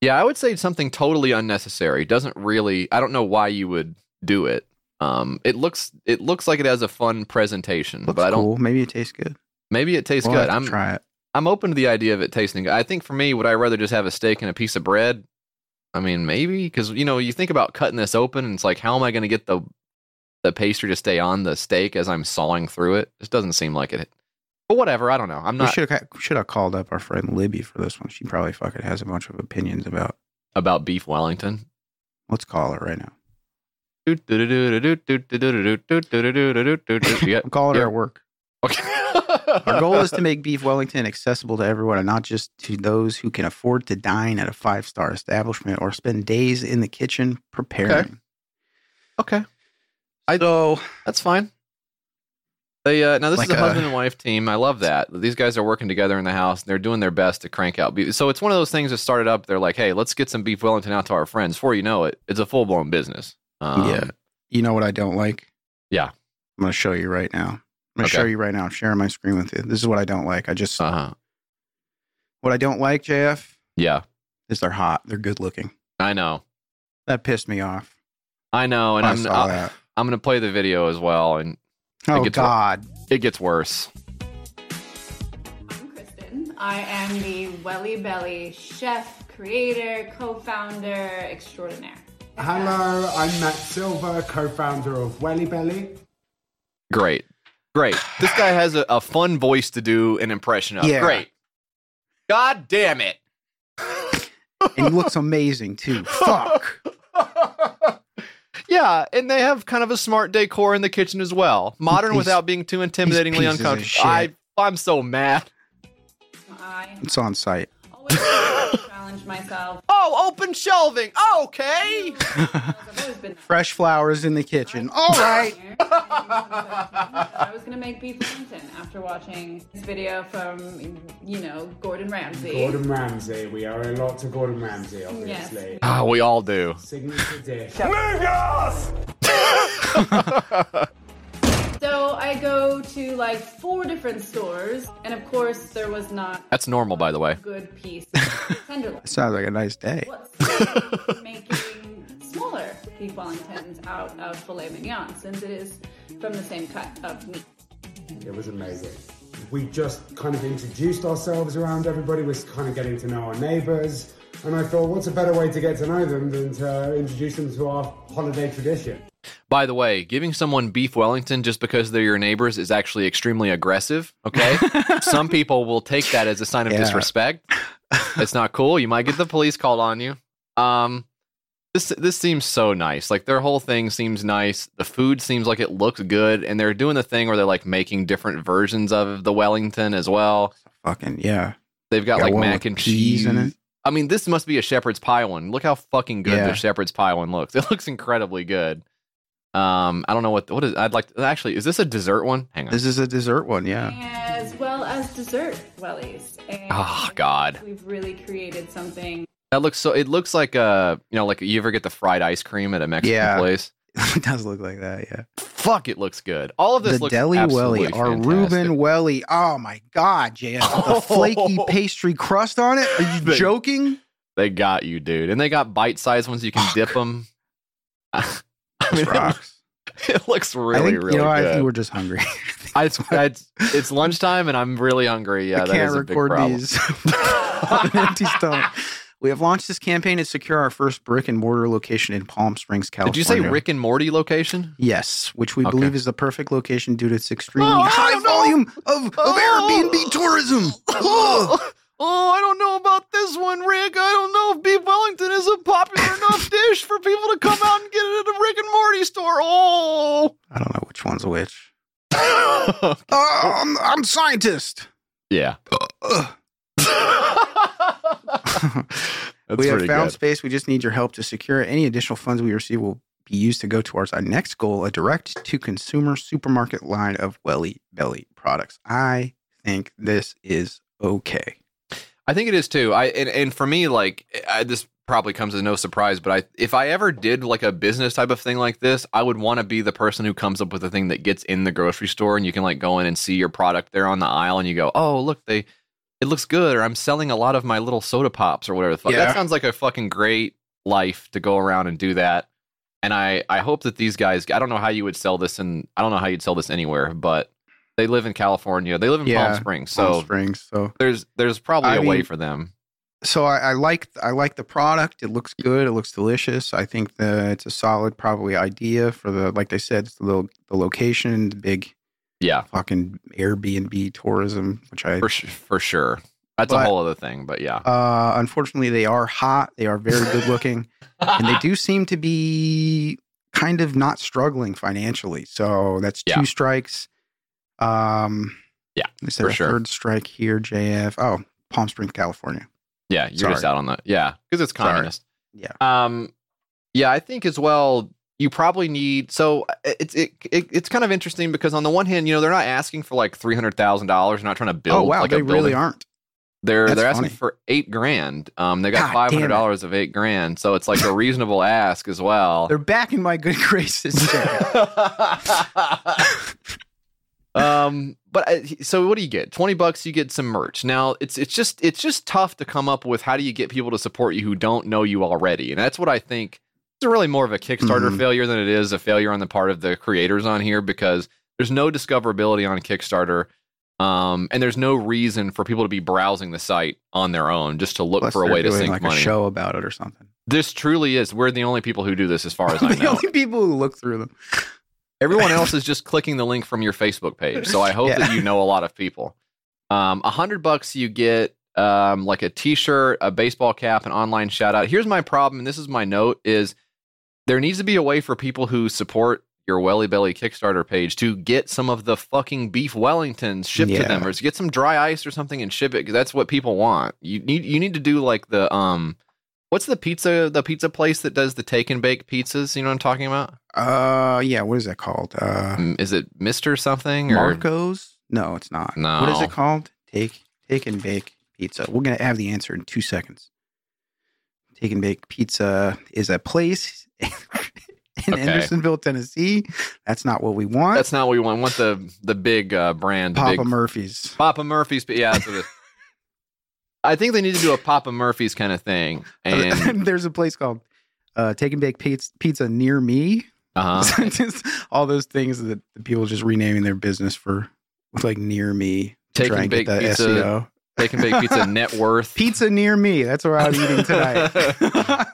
Yeah, I would say it's something totally unnecessary. Doesn't really. I don't know why you would do it. It looks like it has a fun presentation, looks but I don't. Cool. Maybe it tastes good. Maybe it tastes good. Try it. I'm open to the idea of it tasting good. I think for me, would I rather just have a steak and a piece of bread? I mean, maybe, because, you know, you think about cutting this open and it's like, how am I going to get the pastry to stay on the steak as I'm sawing through it? It doesn't seem like it. But whatever, I don't know. I'm not. We should have called up our friend Libby for this one. She probably fucking has a bunch of opinions about beef Wellington. Let's call her right now. I'm calling her at work. Okay. Our goal is to make beef Wellington accessible to everyone and not just to those who can afford to dine at a five-star establishment or spend days in the kitchen preparing. Okay. So, that's fine. Now, this is a husband and wife team. I love that. These guys are working together in the house, and they're doing their best to crank out beef. So it's one of those things that started up. They're like, hey, let's get some beef Wellington out to our friends. Before you know it, it's a full-blown business. Yeah. You know what I don't like? Yeah. I'm going to show you right now. I'm sharing my screen with you. This is what I don't like. What I don't like, JF. Yeah. Is they're hot. They're good looking. I know. That pissed me off. I know. And I'm going to play the video as well. And it gets worse. I'm Kristen. I am the Welly Belly chef, creator, co-founder extraordinaire. Hello, I'm Matt Silver, co-founder of Welly Belly. Great. This guy has a fun voice to do an impression of. Yeah. Great. God damn it. And he looks amazing, too. Fuck. Yeah, and they have kind of a smart decor in the kitchen as well. Modern without being too intimidatingly uncomfortable. I'm so mad. It's on site. Challenge myself. Oh, open shelving. Okay. Fresh flowers in the kitchen. All right. I was gonna make beef Wellington after watching this video from, you know, Gordon Ramsay. Gordon Ramsay. We owe a lot to Gordon Ramsay, obviously. Yes. Ah, we all do. Signature dish. Lugos! So I go to like 4 different stores, and of course there was not. That's normal, by the way. Good piece of tenderloin. Sounds like a nice day. What's making smaller beef Wellingtons out of filet mignon, since it is from the same cut of meat? It was amazing. We just kind of introduced ourselves around everybody. We're kind of getting to know our neighbors, and I thought, what's a better way to get to know them than to introduce them to our holiday tradition? By the way, giving someone beef Wellington just because they're your neighbors is actually extremely aggressive, okay? Some people will take that as a sign of disrespect. It's not cool. You might get the police called on you. This seems so nice. Like, their whole thing seems nice. The food seems like it looks good. And they're doing the thing where they're, like, making different versions of the Wellington as well. Fucking, yeah. They've got like, mac and cheese in it. I mean, this must be a shepherd's pie one. Look how fucking good the shepherd's pie one looks. It looks incredibly good. I don't know what is. I'd like to, actually. Is this a dessert one? Hang on. This is a dessert one, yeah. As well as dessert wellies. And oh God. We've really created something that looks so. It looks like you know, like you ever get the fried ice cream at a Mexican place. It does look like that, yeah. Fuck, it looks good. All of this looks deli welly, our Reuben welly. Oh my God, JS, the flaky pastry crust on it. Are you joking? They got you, dude. And they got bite-sized ones you can dip them. I mean, rocks. It looks really, really good. I think we're just hungry. It's lunchtime and I'm really hungry. Yeah, that is a big problem. I can't record these. Empty stomach. We have launched this campaign to secure our first brick and mortar location in Palm Springs, California. Did you say Rick and Morty location? Yes, which we believe is the perfect location due to its extremely high volume of Airbnb tourism. Oh, I don't know about this one, Rick. I don't know if beef Wellington is a popular enough dish for people to come out and get it at a Rick and Morty store. Oh, I don't know which one's which. I'm scientist. Yeah. We have found space. We just need your help to secure it. Any additional funds we receive will be used to go towards our next goal, a direct-to-consumer supermarket line of Welly Belly products. I think this is okay. I think it is too. And for me, like, this probably comes as no surprise, but if I ever did like a business type of thing like this, I would want to be the person who comes up with the thing that gets in the grocery store and you can like go in and see your product there on the aisle and you go, oh, look, it looks good, or I'm selling a lot of my little soda pops or whatever the fuck. Yeah. That sounds like a fucking great life to go around and do that. And I hope that these guys, I don't know how you would sell this, and I don't know how you'd sell this anywhere, but they live in California. They live in Palm Springs. So there's probably a way for them. So I like the product. It looks good. It looks delicious. I think it's a solid probably idea for the, like they said, it's the location, the big fucking Airbnb tourism, which I for sure. That's a whole other thing, but yeah. Unfortunately, they are hot. They are very good looking, and they do seem to be kind of not struggling financially. So that's two strikes. Is there a third strike here, JF? Oh, Palm Springs, California. Yeah, you're just out on that. Yeah, because it's communist. Sorry. Yeah. I think as well. You probably need, so it's kind of interesting because on the one hand, you know, they're not asking for like $300,000. They're not trying to build. Oh wow, like they really aren't. They're asking for $8,000. They got $500 of $8,000, so it's like a reasonable ask as well. They're back in my good graces. So what do you get? $20, you get some merch. Now it's just tough to come up with how do you get people to support you who don't know you already, and that's what I think. It's really more of a Kickstarter failure than it is a failure on the part of the creators on here, because there's no discoverability on Kickstarter, and there's no reason for people to be browsing the site on their own just to look for a way to sink like money. A show about it or something. This truly is. We're the only people who do this, as far as I know. The only people who look through them. Everyone else is just clicking the link from your Facebook page. So I hope that you know a lot of people. $100 you get. Like a T-shirt, a baseball cap, an online shout out. Here's my problem, and this is my note: is there needs to be a way for people who support your Welly Belly Kickstarter page to get some of the fucking beef Wellingtons shipped to them, or to get some dry ice or something and ship it, because that's what people want. You need to do like the what's the pizza place that does the take and bake pizzas? You know what I'm talking about? What is that called? Is it Mr. something? Marco's? No, it's not. No. What is it called? Take and bake pizza. We're going to have the answer in 2 seconds. Take and Bake Pizza is a place in Andersonville, Tennessee. That's not what we want. We want the big brand. Murphy's. Papa Murphy's. But yeah. So I think they need to do a Papa Murphy's kind of thing. And there's a place called Take and Bake Pizza near me. Uh-huh. Just all those things that the people just renaming their business for, like near me. Take and Bake Pizza. SEO. They can bake pizza net worth. Pizza near me. That's where I'm eating tonight.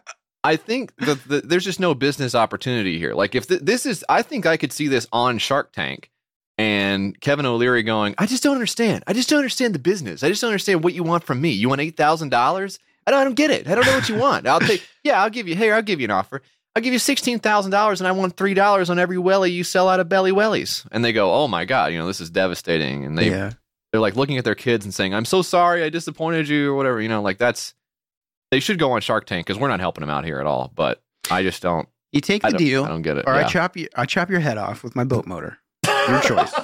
I think there's just no business opportunity here. Like if this is, I think I could see this on Shark Tank and Kevin O'Leary going, I just don't understand. I just don't understand the business. I just don't understand what you want from me. You want $8,000? I don't get it. I don't know what you want. I'll give you an offer. I'll give you $16,000 and I want $3 on every welly you sell out of Belly Wellies. And they go, oh my God, you know, this is devastating. And they're like looking at their kids and saying, I'm so sorry I disappointed you or whatever. You know, like they should go on Shark Tank because we're not helping them out here at all. But I just don't. You take the deal. I don't get it. Or I chop your head off with my boat motor. Your choice.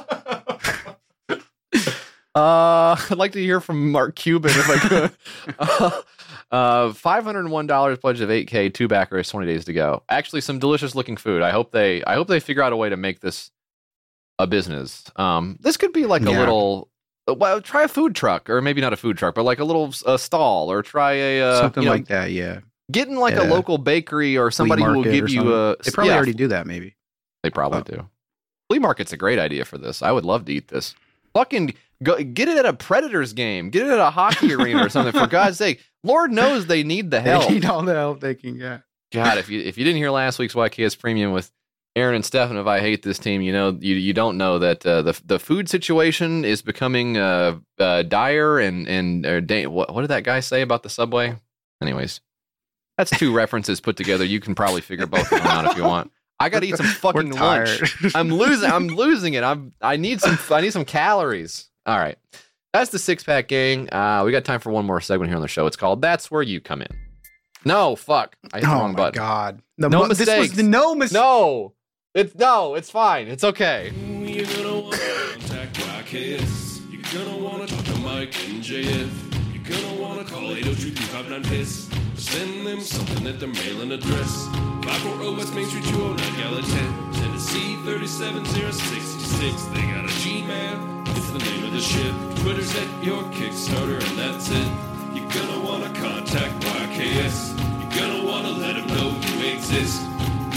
I'd like to hear from Mark Cuban if I could. $501 pledge of $8,000, 2 backers, 20 days to go. Actually, some delicious looking food. I hope they figure out a way to make this a business. This could be like a little... Well, try a food truck, or maybe not a food truck, but like a little stall, or try a something like that. Yeah, getting like a local bakery or somebody who will give you a. They probably already do that. Maybe they probably do. Flea market's a great idea for this. I would love to eat this. Fucking get it at a Predators game. Get it at a hockey arena or something. For God's sake, Lord knows they need the help. They need all the help they can get. God, if you didn't hear last week's YKS Premium with Aaron and Stefan, if I hate this team, you know, you don't know that the food situation is becoming dire what did that guy say about the Subway? Anyways, that's 2 references put together. You can probably figure both of them out if you want. I got to eat some fucking lunch. I'm losing it. I need some calories. All right. That's the 6-pack gang. We got time for one more segment here on the show. It's called That's Where You Come In. No, fuck. I hit the wrong button. Oh, my God. No mistakes. This was the no mistake. No. It's fine. It's okay. You're gonna want to contact YKS. You're gonna want to talk to Mike and JF. You're gonna want to call 802-359-PISS. Send them something at their mailing address. 540 West Main Street, 209 Gallatin, Tennessee 37066. They got a Gmail, it's the name of the ship. Twitter's at your Kickstarter, and that's it. You're gonna wanna contact YKS. You're gonna wanna let them know you exist.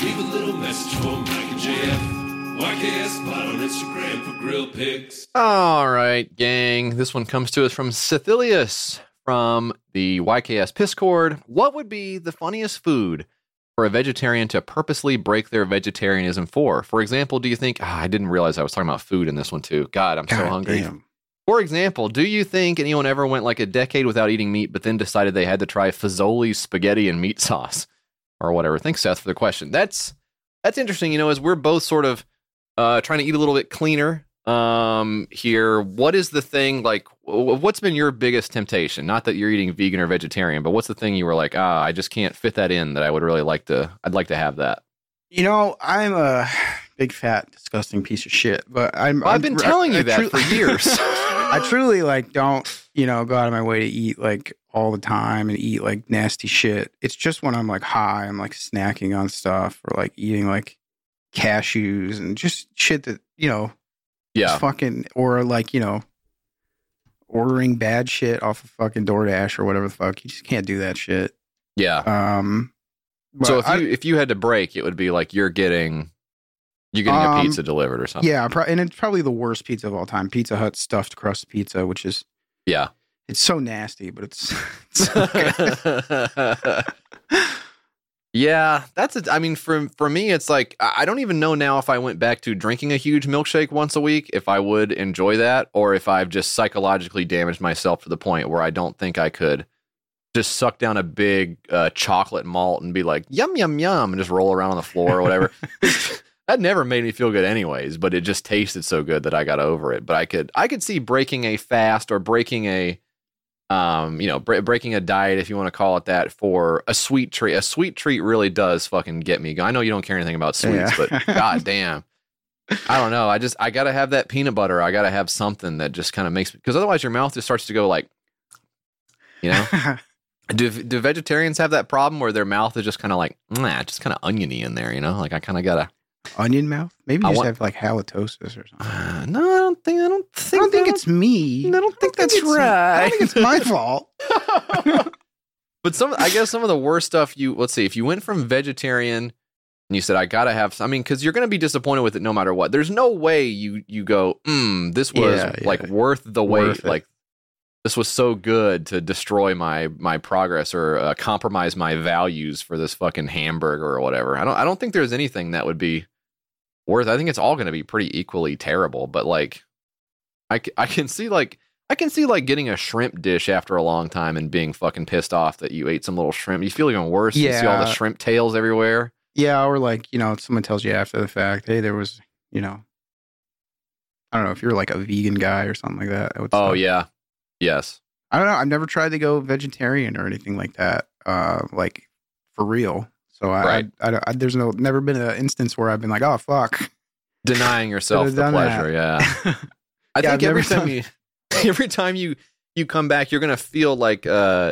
Leave a little message for Mike and JF. YKS Pod on Instagram for grill pics. All right, gang. This one comes to us from Cethilius from the YKS Piscord. What would be the funniest food for a vegetarian to purposely break their vegetarianism for? For example, do you think... I didn't realize I was talking about food in this one, too. God, I'm so hungry. Damn. For example, do you think anyone ever went like a decade without eating meat but then decided they had to try Fazoli's spaghetti and meat sauce or whatever? Thanks, Seth, for the question. That's interesting, you know, as we're both sort of trying to eat a little bit cleaner here. What is the thing, like, what's been your biggest temptation? Not that you're eating vegan or vegetarian, but what's the thing you were like, I just can't fit that in, that I would really like to, I'd like to have that. You know, I'm a big, fat, disgusting piece of shit, but I've been telling you that for years. I truly, like, don't, you know, go out of my way to eat, like, all the time and eat, like, nasty shit. It's just when I'm, like, high, I'm, like, snacking on stuff or, like, eating, like, cashews and just shit that, you know, yeah, fucking, or like, you know, ordering bad shit off of fucking DoorDash or whatever the fuck. You just can't do that shit. Yeah. So if you had to break, it would be like you're getting a pizza delivered or something. Yeah, and it's probably the worst pizza of all time, Pizza Hut stuffed crust pizza, which is, yeah, it's so nasty, but it's so good. Yeah, for me, it's like, I don't even know now if I went back to drinking a huge milkshake once a week, if I would enjoy that, or if I've just psychologically damaged myself to the point where I don't think I could just suck down a big chocolate malt and be like, yum, yum, yum, and just roll around on the floor or whatever. That never made me feel good anyways, but it just tasted so good that I got over it. But I could see breaking a fast or breaking a... breaking a diet, if you want to call it that, for a sweet treat. A sweet treat really does fucking get me going. I know you don't care anything about sweets, but goddamn, I don't know. I got to have that peanut butter. I got to have something that just kind of makes, because otherwise your mouth just starts to go like, you know, do vegetarians have that problem where their mouth is just kind of like, just kind of oniony in there, you know, like I kind of got to. Onion mouth? Maybe you just have like halitosis or something. No, I don't think. I don't think it's me. I don't think that's right. I don't think it's my fault. But I guess some of the worst stuff if you went from vegetarian and you said, I gotta have, I mean, because you're gonna be disappointed with it no matter what. There's no way you go, this was worth the wait. Worth like this was so good to destroy my progress or compromise my values for this fucking hamburger or whatever. I don't think there's anything that would be worth. I think it's all going to be pretty equally terrible. But like, I can see like getting a shrimp dish after a long time and being fucking pissed off that you ate some little shrimp. You feel even worse. Yeah. You see all the shrimp tails everywhere. Yeah, or like, you know, someone tells you after the fact, hey, there was, you know, I don't know, if you're like a vegan guy or something like that. Yeah. Yes. I don't know. I've never tried to go vegetarian or anything like that, like for real. So there's never been an instance where I've been like, oh, fuck. Denying yourself the pleasure. That. Yeah. I think every time you come back, you're going to feel like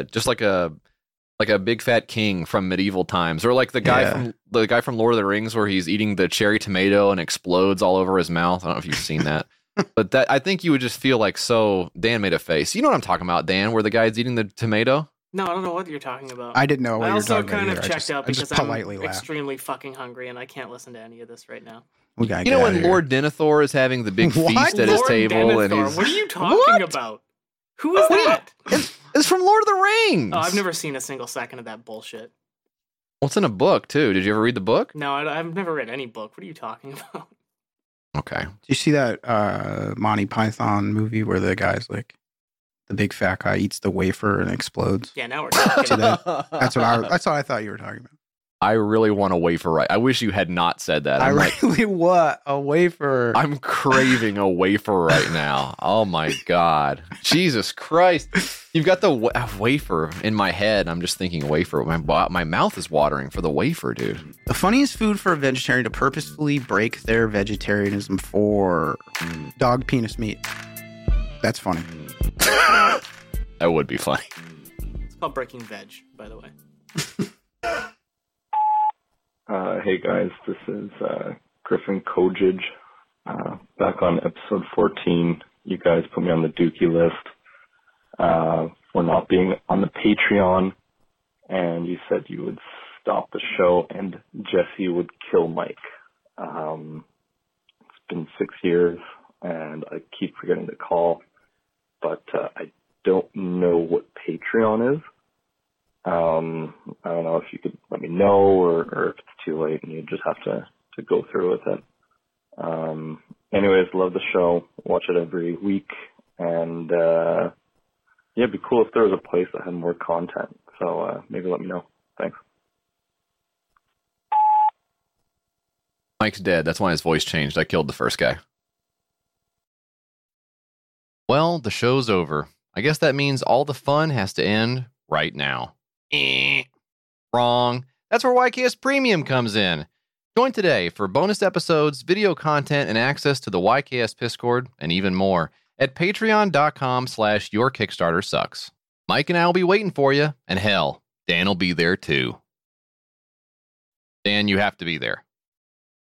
just like a big fat king from medieval times, or like the guy from Lord of the Rings where he's eating the cherry tomato and explodes all over his mouth. I don't know if you've seen that. But that, I think you would just feel like, so Dan made a face. You know what I'm talking about, Dan, where the guy's eating the tomato? No, I don't know what you're talking about. I didn't know what you were talking about. I also kind of checked out because I'm extremely fucking hungry and I can't listen to any of this right now. You know when Lord Denethor is having the big feast at his table? And he's, what are you talking about? Who is that? It's from Lord of the Rings. Oh, I've never seen a single second of that bullshit. Well, it's in a book, too. Did you ever read the book? No, I've never read any book. What are you talking about? Okay. Do you see that Monty Python movie where the guy's like, the big fat guy eats the wafer and explodes? Yeah, now we're talking about that. That's what I thought you were talking about. I really want a wafer right. I wish you had not said that. I really want a wafer. I'm craving a wafer right now. Oh my God. Jesus Christ. You've got the wafer in my head. I'm just thinking wafer. My mouth is watering for the wafer, dude. The funniest food for a vegetarian to purposefully break their vegetarianism for dog penis meat. That's funny. That would be funny. It's called breaking veg, by the way. Hey guys, this is Griffin Kojij, back on episode 14. You guys put me on the Dookie list for not being on the Patreon, and you said you would stop the show and Jesse would kill Mike. It's been 6 years, and I keep forgetting to call, but I don't know what Patreon is. I don't know if you could let me know, or if it's too late and you just have to go through with it. Anyways, love the show. Watch it every week. And, yeah, it'd be cool if there was a place that had more content. So, maybe let me know. Thanks. Mike's dead. That's why his voice changed. I killed the first guy. Well, the show's over. I guess that means all the fun has to end right now. Wrong. That's where YKS Premium comes in. Join today for bonus episodes, video content, and access to the YKS Discord, and even more at patreon.com/yourkickstartersucks. Mike and I will be waiting for you, and hell, Dan will be there too. Dan, you have to be there.